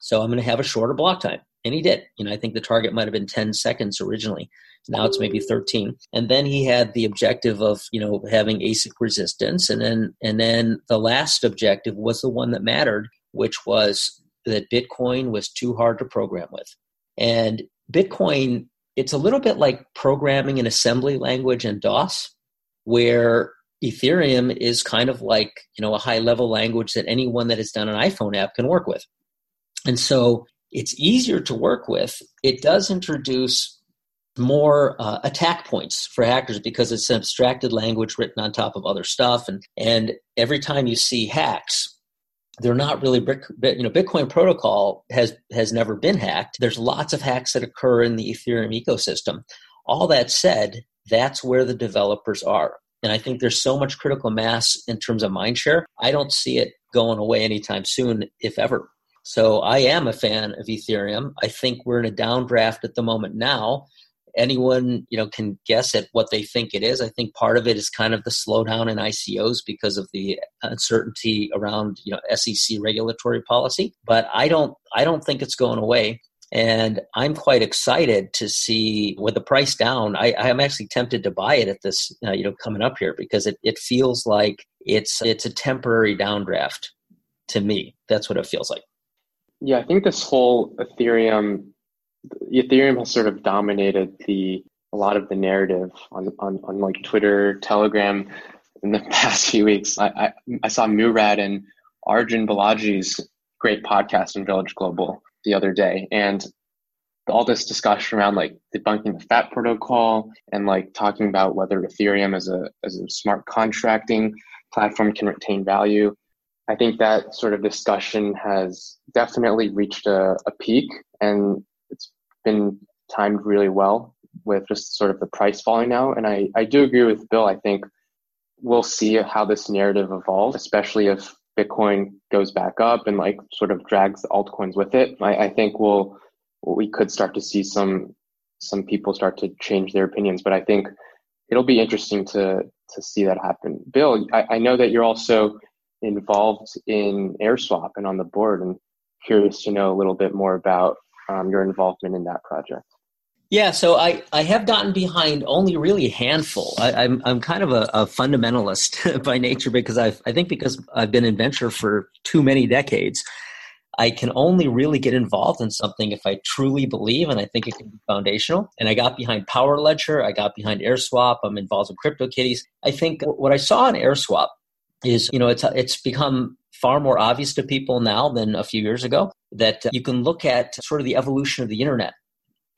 So I'm going to have a shorter block time. And he did. You know, I think the target might have been 10 seconds originally. Now it's maybe 13. And then he had the objective of, you know, having ASIC resistance. And then the last objective was the one that mattered, which was that Bitcoin was too hard to program with. And Bitcoin, it's a little bit like programming in assembly language and DOS, where Ethereum is kind of like, you know, a high-level language that anyone that has done an iPhone app can work with. And so it's easier to work with. It does introduce more attack points for hackers because it's an abstracted language written on top of other stuff. And every time you see hacks, they're not really, you know, Bitcoin protocol has never been hacked. There's lots of hacks that occur in the Ethereum ecosystem. All that said, that's where the developers are. And I think there's so much critical mass in terms of mindshare. I don't see it going away anytime soon, if ever. So I am a fan of Ethereum. I think we're in a downdraft at the moment now. Anyone, you know, can guess at what they think it is. I think part of it is kind of the slowdown in ICOs because of the uncertainty around, you know, SEC regulatory policy. But I don't think it's going away. And I'm quite excited to see with the price down. I'm actually tempted to buy it at this, you know, coming up here because it feels like it's a temporary downdraft to me. That's what it feels like. Yeah, I think this whole Ethereum has sort of dominated a lot of the narrative on like Twitter, Telegram in the past few weeks. I saw Murad and Arjun Balaji's great podcast on Village Global the other day, and all this discussion around like debunking the FAT protocol and like talking about whether Ethereum as a smart contracting platform can retain value. I think that sort of discussion has definitely reached a peak, and it's been timed really well with just sort of the price falling now. And I do agree with Bill. I think we'll see how this narrative evolves, especially if Bitcoin goes back up and like sort of drags the altcoins with it. I think we could start to see some people start to change their opinions, but I think it'll be interesting to see that happen. Bill, I know that you're also involved in AirSwap and on the board, and curious to know a little bit more about your involvement in that project. Yeah, so I have gotten behind only really a handful. I'm kind of a fundamentalist by nature because I think because I've been in venture for too many decades. I can only really get involved in something if I truly believe, and I think it can be foundational. And I got behind Power Ledger. I got behind AirSwap. I'm involved with CryptoKitties. I think what I saw in AirSwap is, you know, it's become far more obvious to people now than a few years ago, that you can look at sort of the evolution of the internet.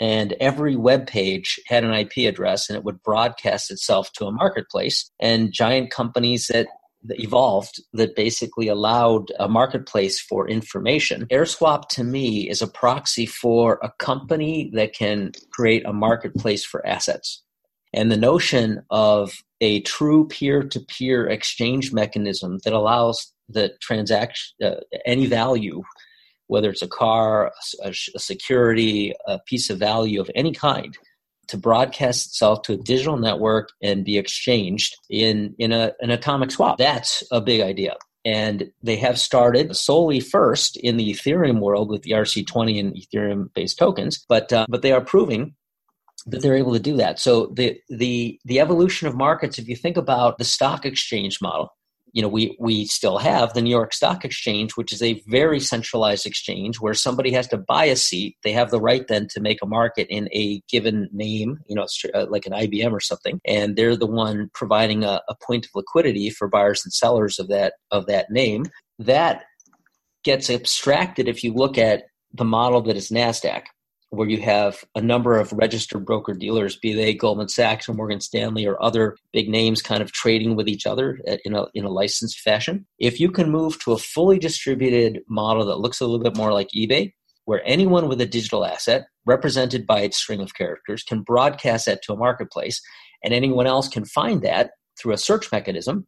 And every web page had an IP address, and it would broadcast itself to a marketplace. And giant companies that evolved that basically allowed a marketplace for information. AirSwap, to me, is a proxy for a company that can create a marketplace for assets. And the notion of a true peer-to-peer exchange mechanism that allows the transaction, any value, whether it's a car, a security, a piece of value of any kind, to broadcast itself to a digital network and be exchanged in an atomic swap. That's a big idea. And they have started solely first in the Ethereum world with the ERC20 and Ethereum-based tokens, but they are proving that they're able to do that. So the evolution of markets, if you think about the stock exchange model, you know, we still have the New York Stock Exchange, which is a very centralized exchange where somebody has to buy a seat. They have the right then to make a market in a given name, you know, like an IBM or something. And they're the one providing a point of liquidity for buyers and sellers of that name. That gets abstracted if you look at the model that is NASDAQ, where you have a number of registered broker-dealers, be they Goldman Sachs or Morgan Stanley or other big names kind of trading with each other in a licensed fashion. If you can move to a fully distributed model that looks a little bit more like eBay, where anyone with a digital asset represented by its string of characters can broadcast that to a marketplace and anyone else can find that through a search mechanism,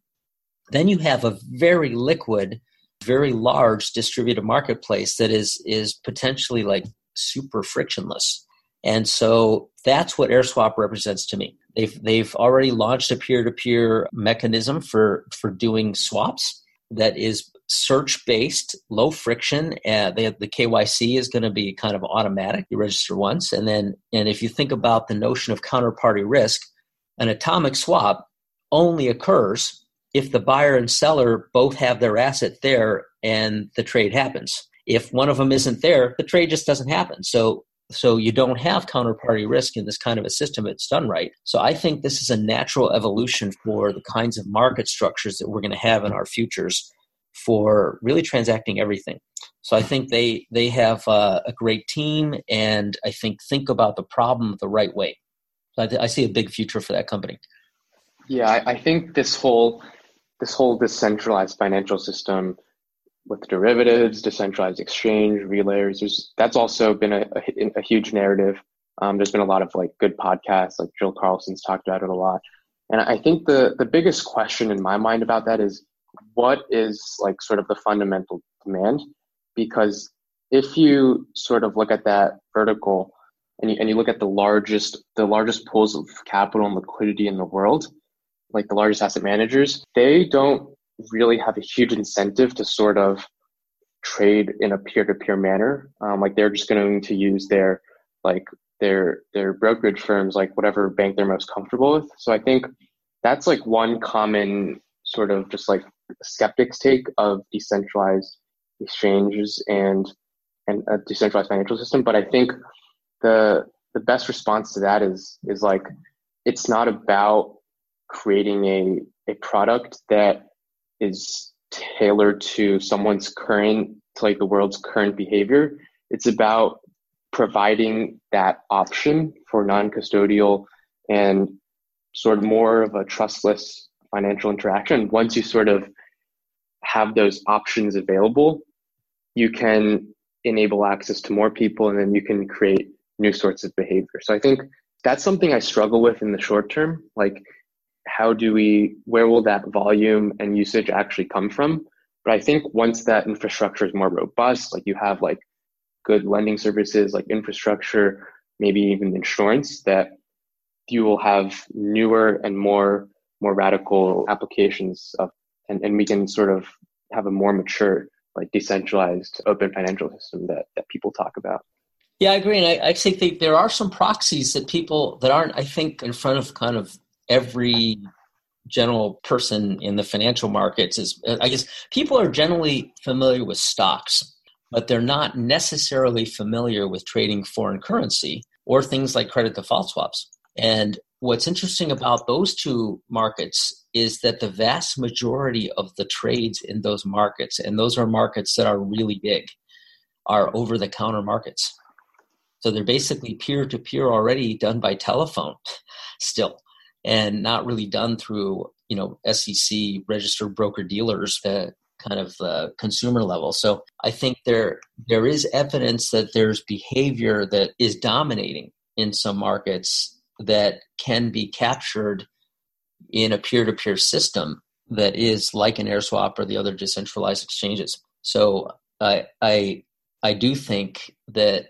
then you have a very liquid, very large distributed marketplace that is potentially like super frictionless. And so that's what AirSwap represents to me. They've already launched a peer-to-peer mechanism for doing swaps that is search-based, low friction. The KYC is going to be kind of automatic. You register once. And if you think about the notion of counterparty risk, an atomic swap only occurs if the buyer and seller both have their asset there and the trade happens. If one of them isn't there, the trade just doesn't happen. So you don't have counterparty risk in this kind of a system. It's done right. So I think this is a natural evolution for the kinds of market structures that we're going to have in our futures for really transacting everything. So I think they have a great team, and I think about the problem the right way. So I see a big future for that company. Yeah, I think this whole decentralized financial system with derivatives, decentralized exchange, relayers, that's also been a huge narrative. There's been a lot of like good podcasts, like Jill Carlson's talked about it a lot. And I think the biggest question in my mind about that is, what is like sort of the fundamental demand? Because if you sort of look at that vertical and you look at the largest pools of capital and liquidity in the world, like the largest asset managers, they don't really have a huge incentive to sort of trade in a peer-to-peer manner. Like they're just going to use their brokerage firms, like whatever bank they're most comfortable with. So I think that's like one common sort of just like skeptic's take of decentralized exchanges and a decentralized financial system. But I think the best response to that is like, it's not about creating a product that is tailored to the world's current behavior. It's about providing that option for non-custodial and sort of more of a trustless financial interaction. Once you sort of have those options available, you can enable access to more people, and then you can create new sorts of behavior. So I think that's something I struggle with in the short term. Like, where will that volume and usage actually come from? But I think once that infrastructure is more robust, like you have like good lending services, like infrastructure, maybe even insurance, that you will have newer and more radical applications of, and we can sort of have a more mature, like decentralized open financial system that people talk about. Yeah, I agree. And I actually think there are some proxies that people that aren't, I think, in front of kind of every general person in the financial markets is, I guess, people are generally familiar with stocks, but they're not necessarily familiar with trading foreign currency or things like credit default swaps. And what's interesting about those two markets is that the vast majority of the trades in those markets, and those are markets that are really big, are over-the-counter markets. So they're basically peer-to-peer already done by telephone still, and not really done through, you know, SEC registered broker-dealers, the kind of consumer level. So I think there is evidence that there's behavior that is dominating in some markets that can be captured in a peer-to-peer system that is like an AirSwap or the other decentralized exchanges. So I do think that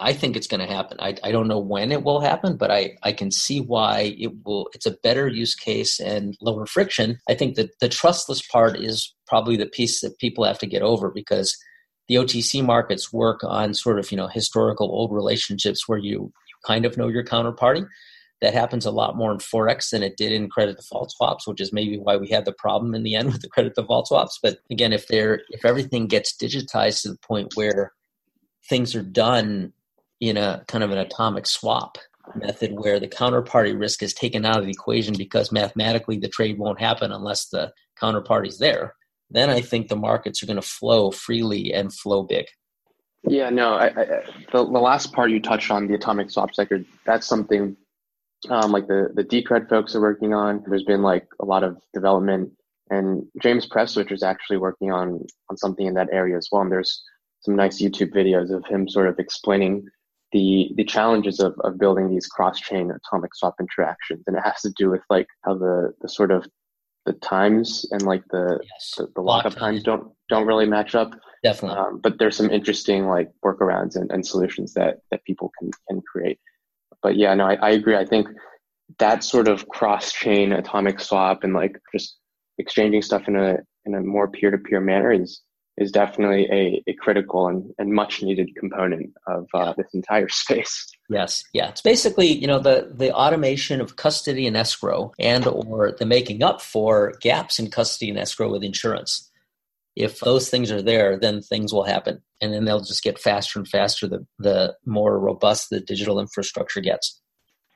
I think it's going to happen. I don't know when it will happen, but I can see why it will. It's a better use case and lower friction. I think that the trustless part is probably the piece that people have to get over, because the OTC markets work on sort of, you know, historical old relationships where you kind of know your counterparty. That happens a lot more in Forex than it did in credit default swaps, which is maybe why we had the problem in the end with the credit default swaps. But again, if everything gets digitized to the point where things are done in a kind of an atomic swap method where the counterparty risk is taken out of the equation because mathematically the trade won't happen unless the counterparty's there, then I think the markets are going to flow freely and flow big. Yeah, no, the last part you touched on, the atomic swap sector, that's something like the Decred folks are working on. There's been like a lot of development, and James Prestwich is actually working on something in that area as well. And there's some nice YouTube videos of him sort of explaining the challenges of building these cross-chain atomic swap interactions. And it has to do with like how the sort of the times and like the lockup times don't really match up. Definitely. But there's some interesting like workarounds and solutions that people can create. But yeah, no, I agree. I think that sort of cross-chain atomic swap and like just exchanging stuff in a more peer-to-peer manner is definitely a critical and much needed component of this entire space. Yes. Yeah. It's basically, you know, the automation of custody and escrow, and or the making up for gaps in custody and escrow with insurance. If those things are there, then things will happen, and then they'll just get faster and faster the more robust the digital infrastructure gets.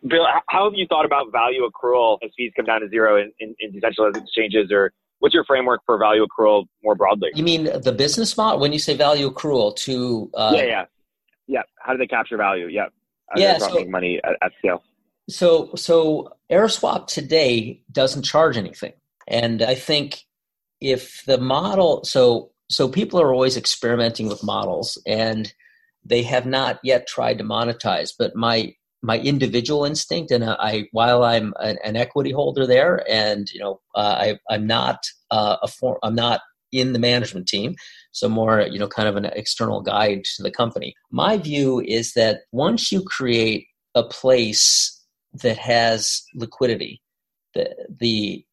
Bill, how have you thought about value accrual as fees come down to zero in decentralized exchanges, or what's your framework for value accrual more broadly? You mean the business model? When you say value accrual to... Yeah. How do they capture value? Yeah. How do they make money at scale? So AirSwap today doesn't charge anything. And I think if the model... So people are always experimenting with models, and they have not yet tried to monetize. But my individual instinct, and while I'm an equity holder there, and you know, I'm not in the management team, so more, you know, kind of an external guide to the company. My view is that once you create a place that has liquidity, the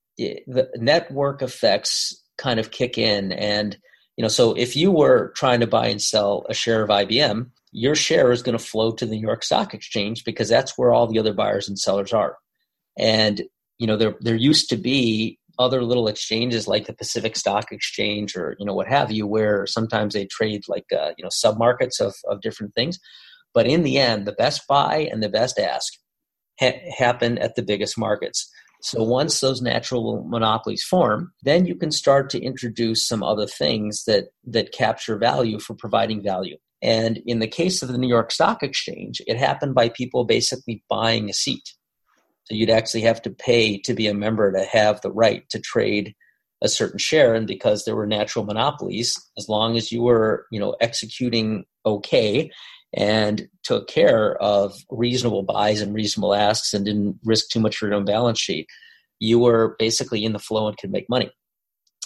network effects kind of kick in, and you know, so if you were trying to buy and sell a share of IBM, your share is going to flow to the New York Stock Exchange because that's where all the other buyers and sellers are. And, you know, there used to be other little exchanges like the Pacific Stock Exchange or, you know, what have you, where sometimes they trade like, you know, submarkets of different things. But in the end, the best buy and the best ask happen at the biggest markets. So once those natural monopolies form, then you can start to introduce some other things that capture value for providing value. And in the case of the New York Stock Exchange, it happened by people basically buying a seat. So you'd actually have to pay to be a member to have the right to trade a certain share. And because there were natural monopolies, as long as you were, you know, executing okay and took care of reasonable buys and reasonable asks and didn't risk too much for your own balance sheet, you were basically in the flow and could make money.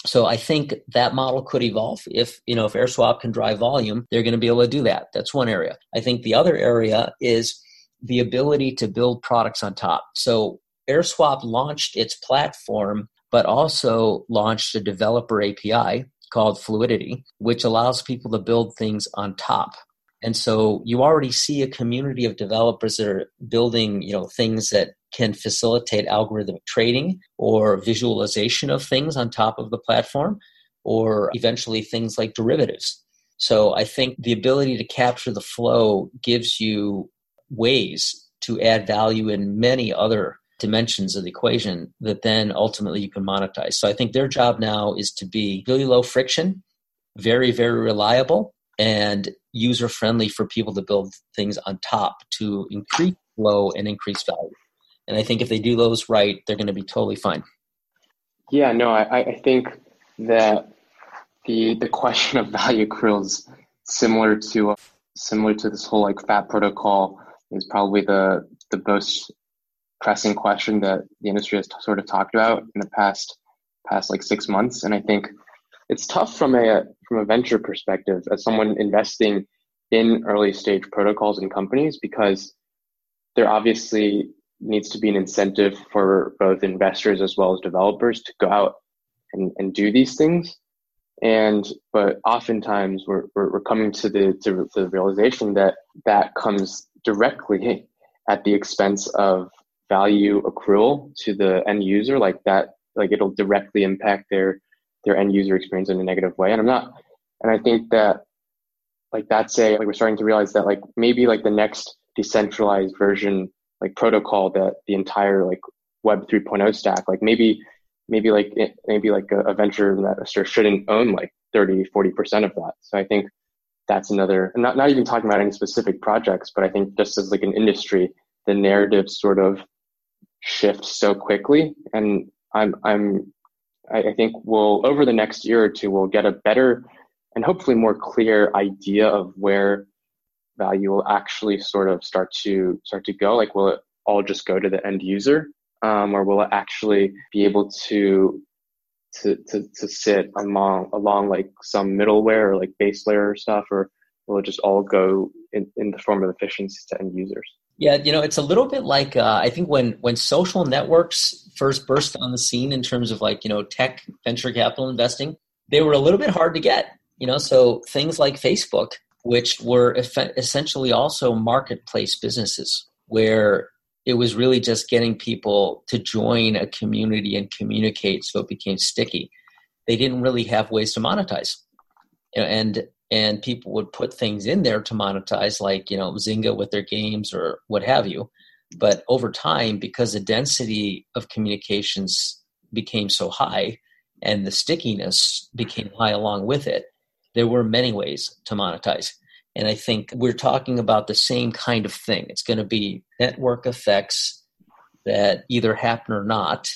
So I think that model could evolve. If, you know, if AirSwap can drive volume, they're going to be able to do that. That's one area. I think the other area is the ability to build products on top. So AirSwap launched its platform, but also launched a developer API called Fluidity, which allows people to build things on top. And so you already see a community of developers that are building, you know, things that can facilitate algorithmic trading or visualization of things on top of the platform, or eventually things like derivatives. So I think the ability to capture the flow gives you ways to add value in many other dimensions of the equation that then ultimately you can monetize. So I think their job now is to be really low friction, very, very reliable, and user-friendly for people to build things on top to increase flow and increase value. And I think if they do those right, they're going to be totally fine. Yeah, no, I think that the question of value accruals similar to this whole like FAT protocol is probably the most pressing question that the industry has sort of talked about in the past like 6 months. And I think it's tough from a venture perspective as someone investing in early stage protocols and companies, because there obviously needs to be an incentive for both investors as well as developers to go out and do these things. But oftentimes we're coming to the realization that comes directly at the expense of value accrual to the end user, like it'll directly impact their end user experience in a negative way. And I think that we're starting to realize that maybe the next decentralized version, protocol that the entire Web 3.0 stack, maybe a venture investor shouldn't own 30-40% of that. So I think that's another, not even talking about any specific projects, but I think just as an industry, the narrative sort of shifts so quickly. And I think over the next year or two, we'll get a better and hopefully more clear idea of where value will actually sort of start to go. Will it all just go to the end user, or will it actually be able to sit along some middleware or base layer stuff, or will it just all go in the form of efficiency to end users? Yeah, it's a little bit I think when social networks first burst on the scene in terms of tech venture capital investing, they were a little bit hard to get. So things like Facebook, which were essentially also marketplace businesses, where it was really just getting people to join a community and communicate, so it became sticky. They didn't really have ways to monetize, and people would put things in there to monetize, Zynga with their games or what have you. But over time, because the density of communications became so high and the stickiness became high along with it, there were many ways to monetize. And I think we're talking about the same kind of thing. It's going to be network effects that either happen or not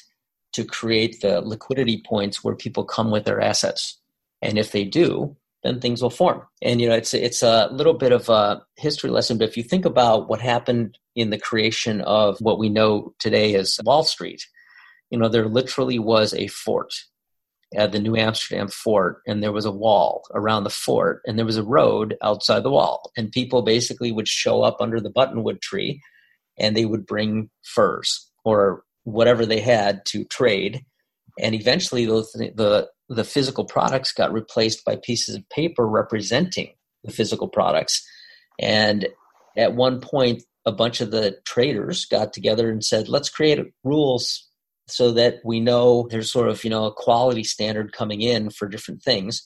to create the liquidity points where people come with their assets. And if they do, then things will form. And, it's a little bit of a history lesson, but if you think about what happened in the creation of what we know today as Wall Street, there literally was a fort. The New Amsterdam fort, and there was a wall around the fort, and there was a road outside the wall. And people basically would show up under the buttonwood tree, and they would bring furs or whatever they had to trade. And eventually the physical products got replaced by pieces of paper representing the physical products. And at one point, a bunch of the traders got together and said, let's create rules so that we know there's sort of, a quality standard coming in for different things.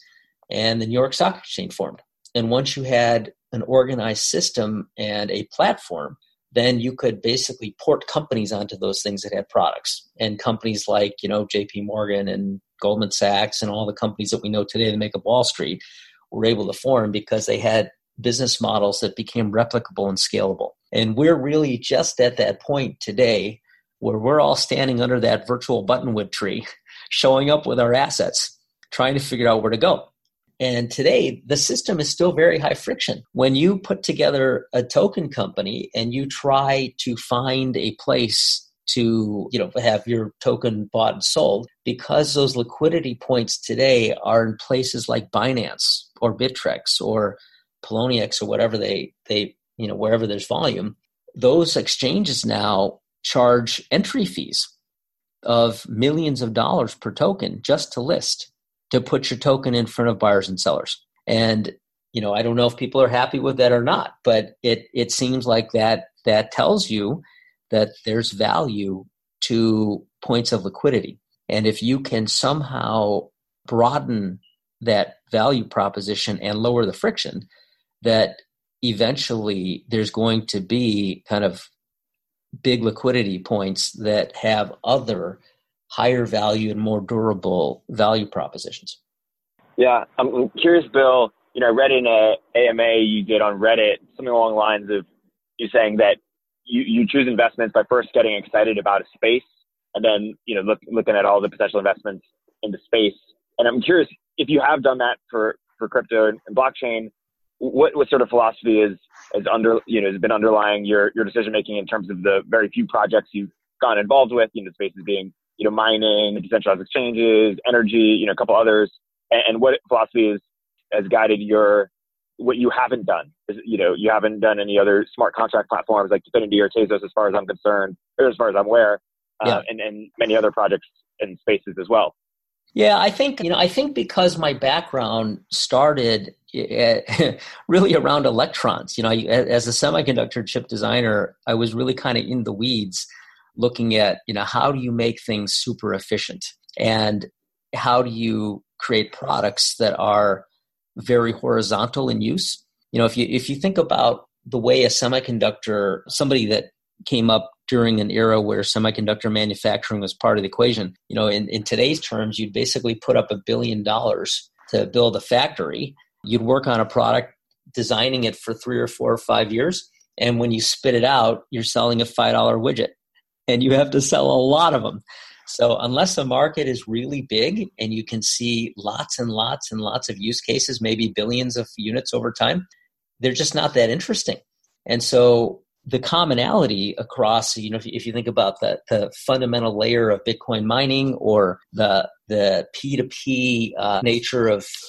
And the New York Stock Exchange formed. And once you had an organized system and a platform, then you could basically port companies onto those things that had products. And companies like, JP Morgan and Goldman Sachs and all the companies that we know today that make up Wall Street were able to form because they had business models that became replicable and scalable. And we're really just at that point today where we're all standing under that virtual buttonwood tree, showing up with our assets, trying to figure out where to go. And today, the system is still very high friction. When you put together a token company and you try to find a place to, have your token bought and sold, because those liquidity points today are in places like Binance or Bittrex or Poloniex or whatever they wherever there's volume, those exchanges now charge entry fees of millions of dollars per token just to list, to put your token in front of buyers and sellers. And, I don't know if people are happy with that or not, but it seems like that tells you that there's value to points of liquidity. And if you can somehow broaden that value proposition and lower the friction, that eventually there's going to be kind of big liquidity points that have other higher value and more durable value propositions. Yeah, I'm curious, Bill. You know, I read in an AMA you did on Reddit something along the lines of you saying that you choose investments by first getting excited about a space, and then looking at all the potential investments in the space. And I'm curious if you have done that for crypto and blockchain. What sort of philosophy has been underlying your decision making in terms of the very few projects you've gotten involved with? You know, spaces being mining, decentralized exchanges, energy, a couple others. And what philosophy has guided what you haven't done? You haven't done any other smart contract platforms like Definity or Tezos, as far as I'm concerned, or as far as I'm aware, and many other projects and spaces as well. Yeah, I think because my background started really around electrons. As a semiconductor chip designer, I was really kind of in the weeds, looking at how do you make things super efficient and how do you create products that are very horizontal in use. If you think about the way a semiconductor, somebody that came up during an era where semiconductor manufacturing was part of the equation, in today's terms, you'd basically put up $1 billion to build a factory. You'd work on a product, designing it for 3 or 4 or 5 years. And when you spit it out, you're selling a $5 widget and you have to sell a lot of them. So unless the market is really big and you can see lots and lots and lots of use cases, maybe billions of units over time, they're just not that interesting. And so the commonality across, if you think about the fundamental layer of Bitcoin mining or the P2P nature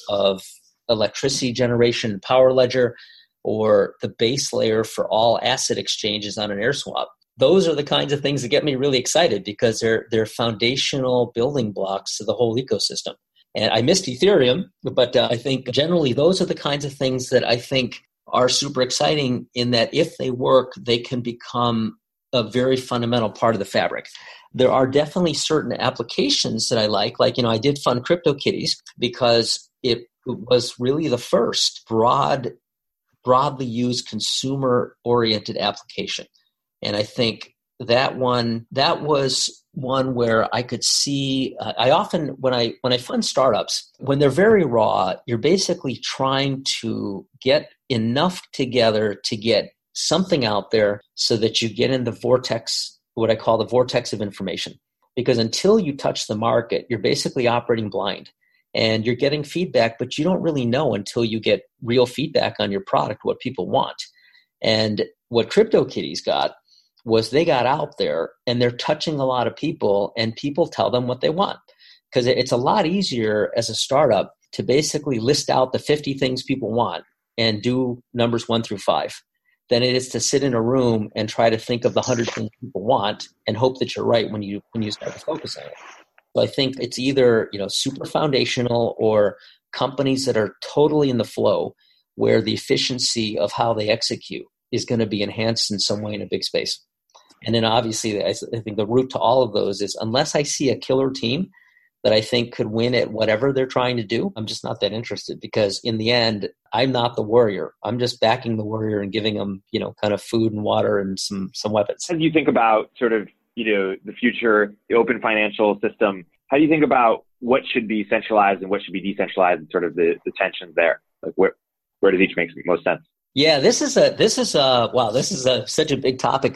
of electricity generation and Power Ledger, or the base layer for all asset exchanges on an AirSwap, those are the kinds of things that get me really excited because they're foundational building blocks to the whole ecosystem. And I missed Ethereum, but I think generally those are the kinds of things that I think are super exciting in that if they work, they can become a very fundamental part of the fabric. There are definitely certain applications that I like I did fund CryptoKitties because it was really the first broadly used consumer-oriented application. And I think that was one where I could see, I often, when I fund startups, when they're very raw, you're basically trying to get enough together to get something out there so that you get in the vortex, what I call the vortex of information. Because until you touch the market, you're basically operating blind and you're getting feedback, but you don't really know until you get real feedback on your product, what people want. And what CryptoKitties got was they got out there and they're touching a lot of people and people tell them what they want. Because it's a lot easier as a startup to basically list out the 50 things people want and do numbers 1 through 5 than it is to sit in a room and try to think of the 100 things people want and hope that you're right when you start to focus on it. So I think it's either super foundational or companies that are totally in the flow where the efficiency of how they execute is going to be enhanced in some way in a big space. And then obviously, I think the root to all of those is unless I see a killer team that I think could win at whatever they're trying to do, I'm just not that interested because in the end, I'm not the warrior. I'm just backing the warrior and giving them, kind of food and water and some weapons. As you think about sort of, the future, the open financial system, how do you think about what should be centralized and what should be decentralized and sort of the tensions there? Like where does each make most sense? Yeah, this is such a big topic.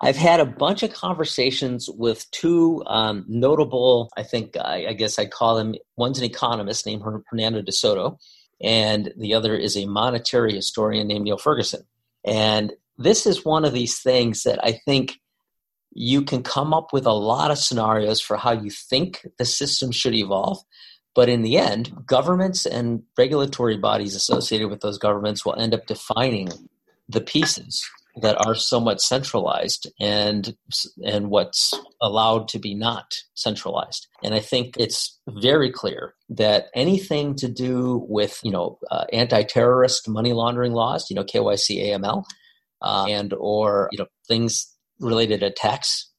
I've had a bunch of conversations with two notable, I think, I guess I'd call them, one's an economist named Hernando de Soto, and the other is a monetary historian named Neil Ferguson. And this is one of these things that I think you can come up with a lot of scenarios for how you think the system should evolve. But in the end, governments and regulatory bodies associated with those governments will end up defining the pieces that are somewhat centralized and what's allowed to be not centralized. And I think it's very clear that anything to do with, anti-terrorist money laundering laws, KYC, AML, and things related to tax,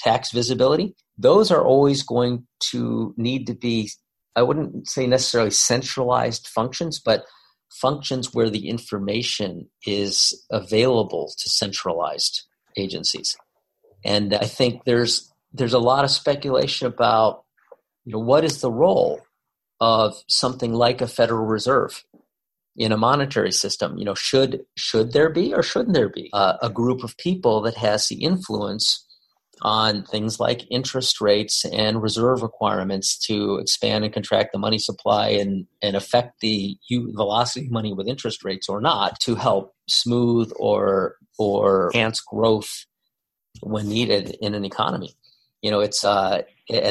tax visibility, those are always going to need to be, I wouldn't say necessarily centralized functions, but functions where the information is available to centralized agencies. And I think there's a lot of speculation about, you know, what is the role of something like a Federal Reserve in a monetary system? You know, should there be or shouldn't there be a group of people that has the influence on things like interest rates and reserve requirements to expand and contract the money supply and affect the velocity of money with interest rates or not, to help smooth or enhance growth when needed in an economy? You know, it's and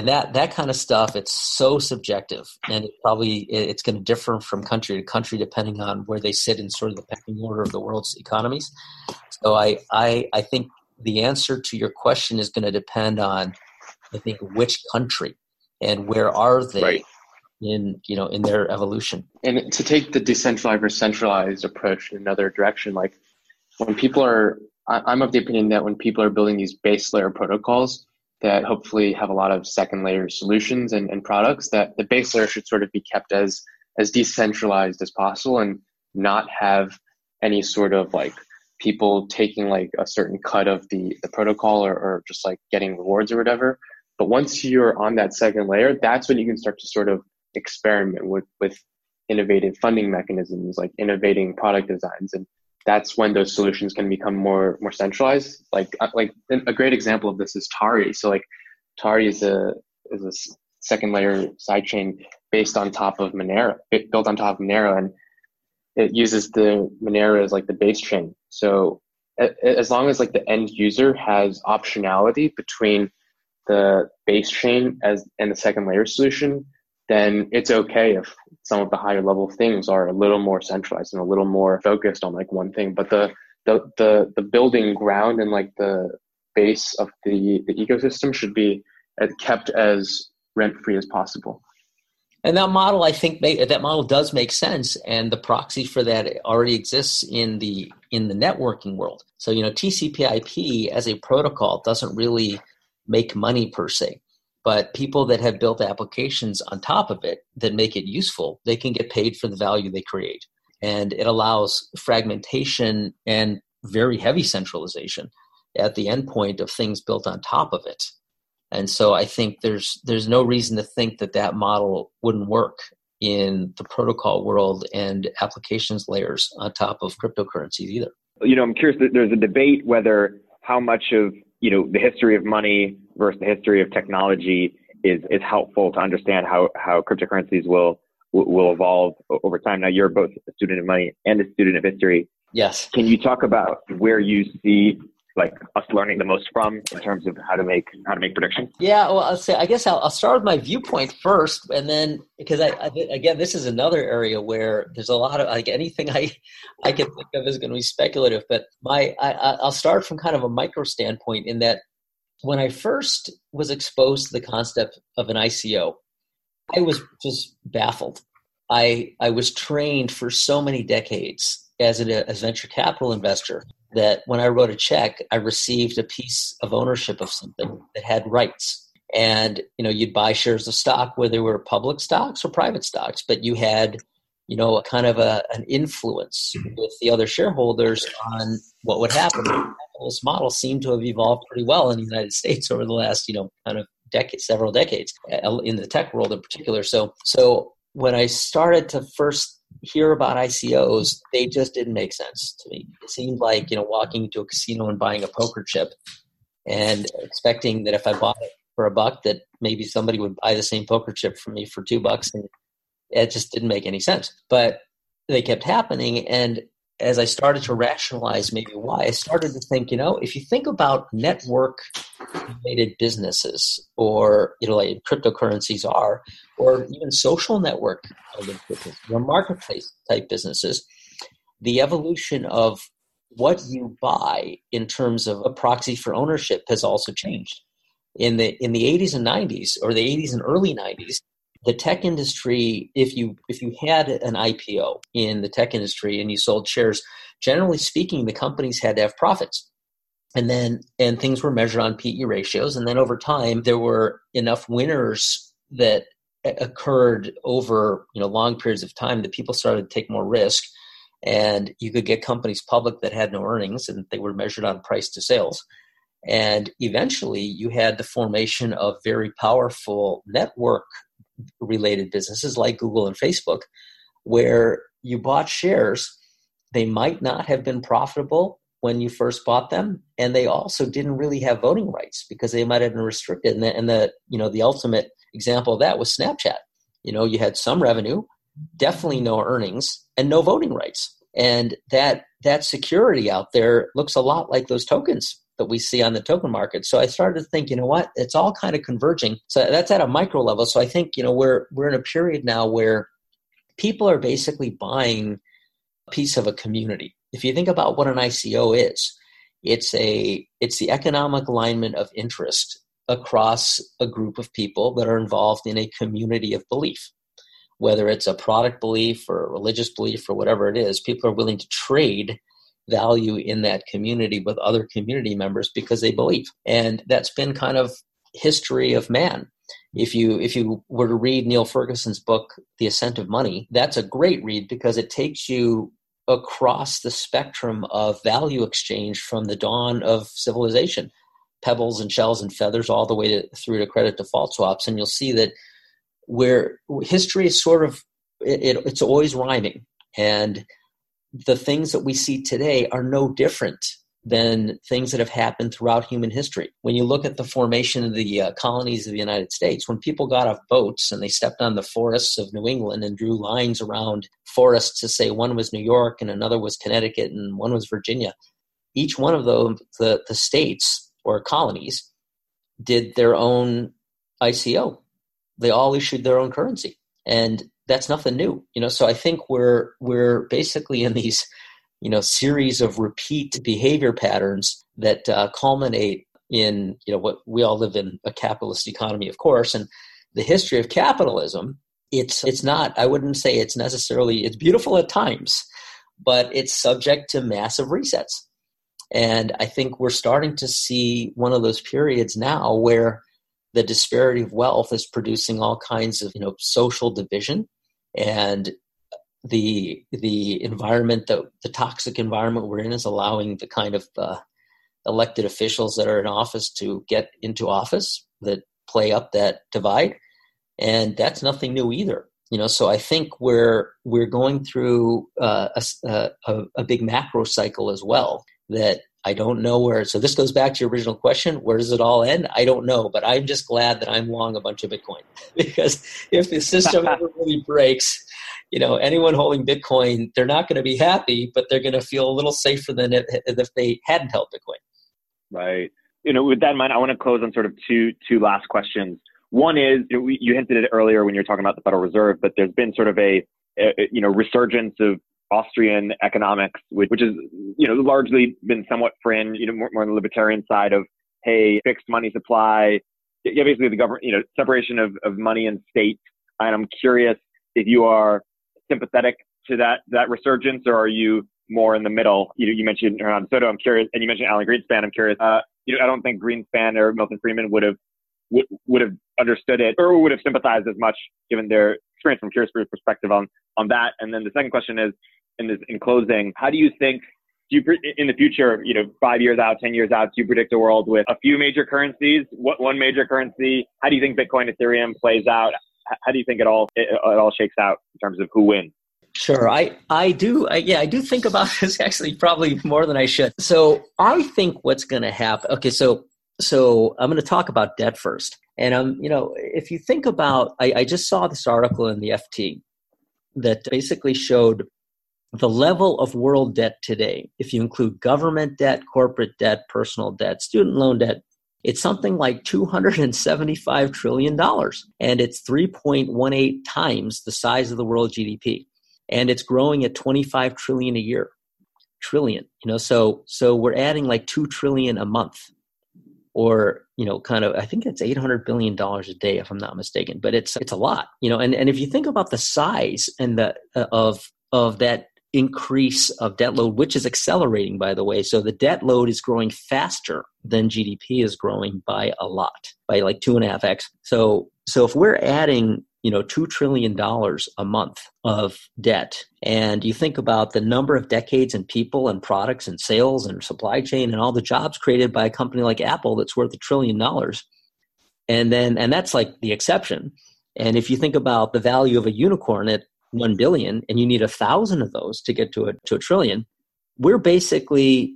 that kind of stuff, it's so subjective, and it's going to differ from country to country depending on where they sit in sort of the pecking order of the world's economies. So I think the answer to your question is going to depend on, I think, which country and where are they in their evolution. And to take the decentralized versus centralized approach in another direction, like when people are, I'm of the opinion that when people are building these base layer protocols that hopefully have a lot of second layer solutions and products, that the base layer should sort of be kept as decentralized as possible and not have any sort of like people taking like a certain cut of the protocol or just like getting rewards or whatever. But once you're on that second layer, that's when you can start to sort of experiment with innovative funding mechanisms, like innovating product designs. And that's when those solutions can become more centralized. Like a great example of this is Tari. So like Tari is a second layer sidechain based on top of Monero, built on top of Monero, and it uses the Monero as like the base chain. So as long as like the end user has optionality between the base chain and the second layer solution, then it's okay if some of the higher level things are a little more centralized and a little more focused on like one thing. But the building ground and like the base of the ecosystem should be kept as rent-free as possible. And that model, I think, that model does make sense, and the proxy for that already exists in the networking world. So, you know, TCP/IP as a protocol doesn't really make money per se, but people that have built applications on top of it that make it useful, they can get paid for the value they create, and it allows fragmentation and very heavy centralization at the endpoint of things built on top of it. And so I think there's no reason to think that model wouldn't work in the protocol world and applications layers on top of cryptocurrencies either. You know, I'm curious, there's a debate whether how much of, you know, the history of money versus the history of technology is helpful to understand how cryptocurrencies will evolve over time. Now, you're both a student of money and a student of history. Yes. Can you talk about where you see like us learning the most from in terms of how to make predictions? Yeah, well, I'll start with my viewpoint first, and then because I this is another area where there's a lot of like anything I can think of is going to be speculative. But I'll start from kind of a micro standpoint, in that when I first was exposed to the concept of an ICO, I was just baffled. I was trained for so many decades as a venture capital investor, that when I wrote a check, I received a piece of ownership of something that had rights. And, you know, you'd buy shares of stock, whether they were public stocks or private stocks, but you had, you know, a kind of an influence with the other shareholders on what would happen. This model seemed to have evolved pretty well in the United States over the last, you know, kind of decades, several decades, in the tech world in particular. So when I started to first hear about ICOs, they just didn't make sense to me. It seemed like, you know, walking into a casino and buying a poker chip and expecting that if I bought it for $1, that maybe somebody would buy the same poker chip for me for $2, and it just didn't make any sense. But they kept happening, and as I started to rationalize maybe why, I started to think, you know, if you think about network-related businesses, or, you know, like cryptocurrencies are, or even social network businesses, or marketplace-type businesses, the evolution of what you buy in terms of a proxy for ownership has also changed. In the 80s and 90s, or the 80s and early 90s, the tech industry, if you had an IPO in the tech industry and you sold shares, generally speaking, the companies had to have profits. And things were measured on PE ratios. And then over time, there were enough winners that occurred over, you know, long periods of time that people started to take more risk. And you could get companies public that had no earnings, and they were measured on price to sales. And eventually you had the formation of very powerful network-related businesses like Google and Facebook, where you bought shares. They might not have been profitable when you first bought them, and they also didn't really have voting rights because they might have been restricted. And the ultimate example of that was Snapchat. You know, you had some revenue, definitely no earnings, and no voting rights. And that security out there looks a lot like those tokens that we see on the token market. So I started to think, you know what, it's all kind of converging. So that's at a micro level. So I think, you know, we're in a period now where people are basically buying a piece of a community. If you think about what an ICO is, it's the economic alignment of interest across a group of people that are involved in a community of belief. Whether it's a product belief or a religious belief or whatever it is, people are willing to trade value in that community with other community members because they believe. And that's been kind of history of man. If you were to read Neil Ferguson's book, The Ascent of Money, that's a great read because it takes you across the spectrum of value exchange from the dawn of civilization, pebbles and shells and feathers, all the way through to credit default swaps. And you'll see that where history is sort of, it's always rhyming. And the things that we see today are no different than things that have happened throughout human history. When you look at the formation of the colonies of the United States, when people got off boats and they stepped on the forests of New England and drew lines around forests to say one was New York and another was Connecticut and one was Virginia, each one of those, the states or colonies, did their own ICO. They all issued their own currency. And that's nothing new. You know, so I think we're basically in these, you know, series of repeat behavior patterns that culminate in, you know, what we all live in, a capitalist economy, of course. And the history of capitalism, it's not, I wouldn't say it's necessarily, it's beautiful at times, but it's subject to massive resets. And I think we're starting to see one of those periods now where the disparity of wealth is producing all kinds of, you know, social division, and the environment, the toxic environment we're in, is allowing the kind of elected officials that are in office to get into office that play up that divide. And that's nothing new either. You know, so I think we're going through a big macro cycle as well that I don't know where. So this goes back to your original question, where does it all end? I don't know, but I'm just glad that I'm long a bunch of Bitcoin, because if the system ever really breaks, you know, anyone holding Bitcoin, they're not going to be happy, but they're going to feel a little safer than if they hadn't held Bitcoin. Right. You know, with that in mind, I want to close on sort of two last questions. One is, you hinted at it earlier when you were talking about the Federal Reserve, but there's been sort of a resurgence of Austrian economics, which is, you know, largely been somewhat fringe, you know, more on the libertarian side of, hey, fixed money supply, yeah, basically the government, you know, separation of money and state. And I'm curious if you are sympathetic to that resurgence, or are you more in the middle? You know, you mentioned Hernan Soto, I'm curious, and you mentioned Alan Greenspan, I'm curious. You know, I don't think Greenspan or Milton Friedman would have understood it or would have sympathized as much given their experience. I'm curious for your perspective on that. And then the second question is, in closing, how do you think, in the future, you know, 5 years out, 10 years out, do you predict a world with a few major currencies? What one major currency? How do you think Bitcoin, Ethereum plays out? How do you think it all shakes out in terms of who wins? Sure, I do think about this actually probably more than I should. So I think what's going to happen. Okay, so I'm going to talk about debt first, and you know, if you think about, I just saw this article in the FT that basically showed the level of world debt today, if you include government debt, corporate debt, personal debt, student loan debt, it's something like $275 trillion. And it's 3.18 times the size of the world GDP. And it's growing at $25 trillion a year. Trillion, you know, so we're adding like $2 trillion a month, or, you know, kind of, I think it's $800 billion a day, if I'm not mistaken, but it's a lot, you know, and if you think about the size and the, of that increase of debt load, which is accelerating, by the way. So the debt load is growing faster than GDP is growing by a lot, by like 2.5x. So if we're adding $2 trillion a month of debt. And you think about the number of decades and people and products and sales and supply chain and all the jobs created by a company like Apple that's worth $1 trillion. And that's like the exception. And if you think about the value of a unicorn at 1 billion and you need 1,000 of those to get to a trillion, we're basically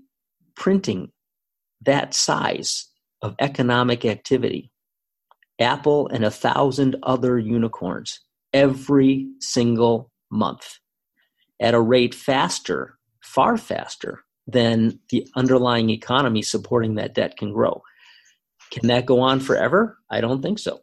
printing that size of economic activity. Apple and 1,000 other unicorns every single month at a rate faster, far faster than the underlying economy supporting that debt can grow. Can that go on forever? I don't think so.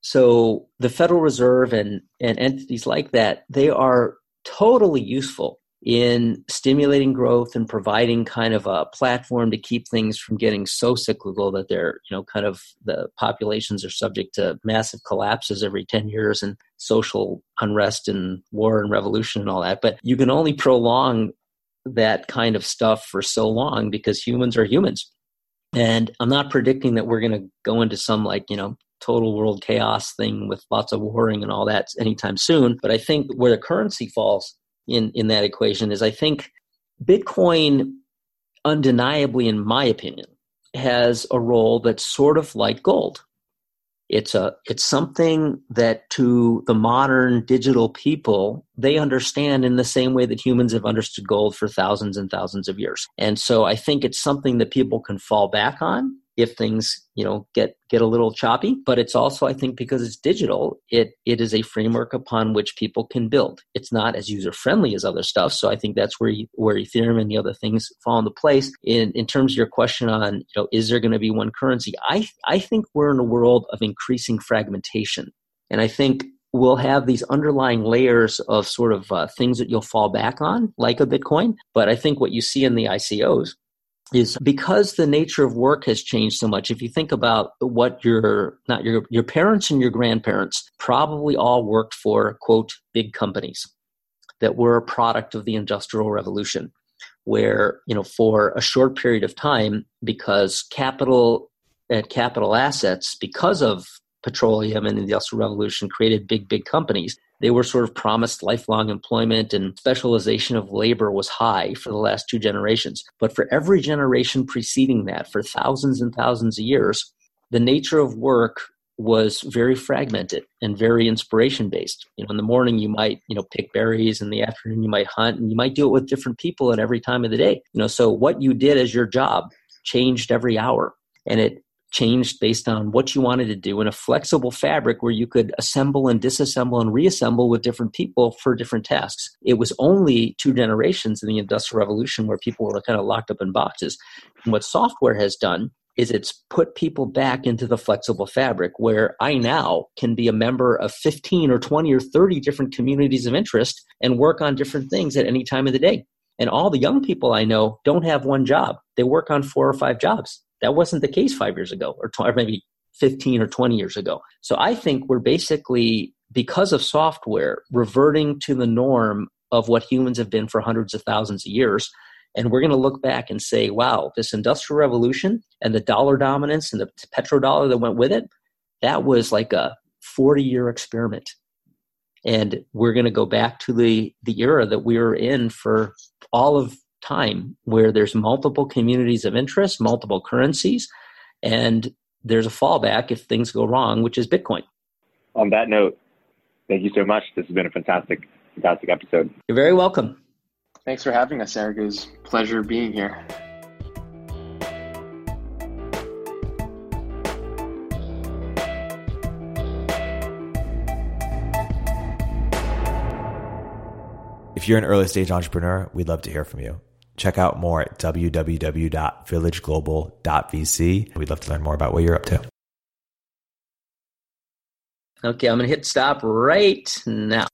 So the Federal Reserve and entities like that, they are totally useful in stimulating growth and providing kind of a platform to keep things from getting so cyclical that they're, kind of the populations are subject to massive collapses every 10 years and social unrest and war and revolution and all that. But you can only prolong that kind of stuff for so long because humans are humans. And I'm not predicting that we're going to go into some total world chaos thing with lots of warring and all that anytime soon. But I think where the currency falls in that equation is I think Bitcoin undeniably, in my opinion, has a role that's sort of like gold. It's something that to the modern digital people, they understand in the same way that humans have understood gold for thousands and thousands of years. And so I think it's something that people can fall back on if things, get a little choppy. But it's also, I think, because it's digital, it is a framework upon which people can build. It's not as user-friendly as other stuff. So I think that's where Ethereum and the other things fall into place. In terms of your question on, is there going to be one currency? I think we're in a world of increasing fragmentation. And I think we'll have these underlying layers of sort of things that you'll fall back on, like a Bitcoin. But I think what you see in the ICOs is because the nature of work has changed so much. If you think about what your parents and your grandparents probably all worked for, quote, big companies that were a product of the Industrial Revolution, where, for a short period of time, because capital and capital assets, because of petroleum and the Industrial Revolution, created big companies. They were sort of promised lifelong employment, and specialization of labor was high for the last two generations. But for every generation preceding that, for thousands and thousands of years, the nature of work was very fragmented and very inspiration-based. In the morning you might, pick berries, in the afternoon you might hunt, and you might do it with different people at every time of the day. So what you did as your job changed every hour, and it changed based on what you wanted to do in a flexible fabric where you could assemble and disassemble and reassemble with different people for different tasks. It was only two generations in the Industrial Revolution where people were kind of locked up in boxes. And what software has done is it's put people back into the flexible fabric where I now can be a member of 15 or 20 or 30 different communities of interest and work on different things at any time of the day. And all the young people I know don't have one job. They work on 4 or 5 jobs. That wasn't the case 5 years ago, or maybe 15 or 20 years ago. So I think we're basically, because of software, reverting to the norm of what humans have been for hundreds of thousands of years. And we're going to look back and say, wow, this Industrial Revolution and the dollar dominance and the petrodollar that went with it, that was like a 40-year experiment. And we're going to go back to the era that we were in for all of time, where there's multiple communities of interest, multiple currencies, and there's a fallback if things go wrong, which is Bitcoin. On that note, thank you so much. This has been a fantastic episode. You're very welcome. Thanks for having us, Eric. It was a pleasure being here. If you're an early stage entrepreneur, we'd love to hear from you. Check out more at www.villageglobal.vc. We'd love to learn more about what you're up to. Okay, I'm going to hit stop right now.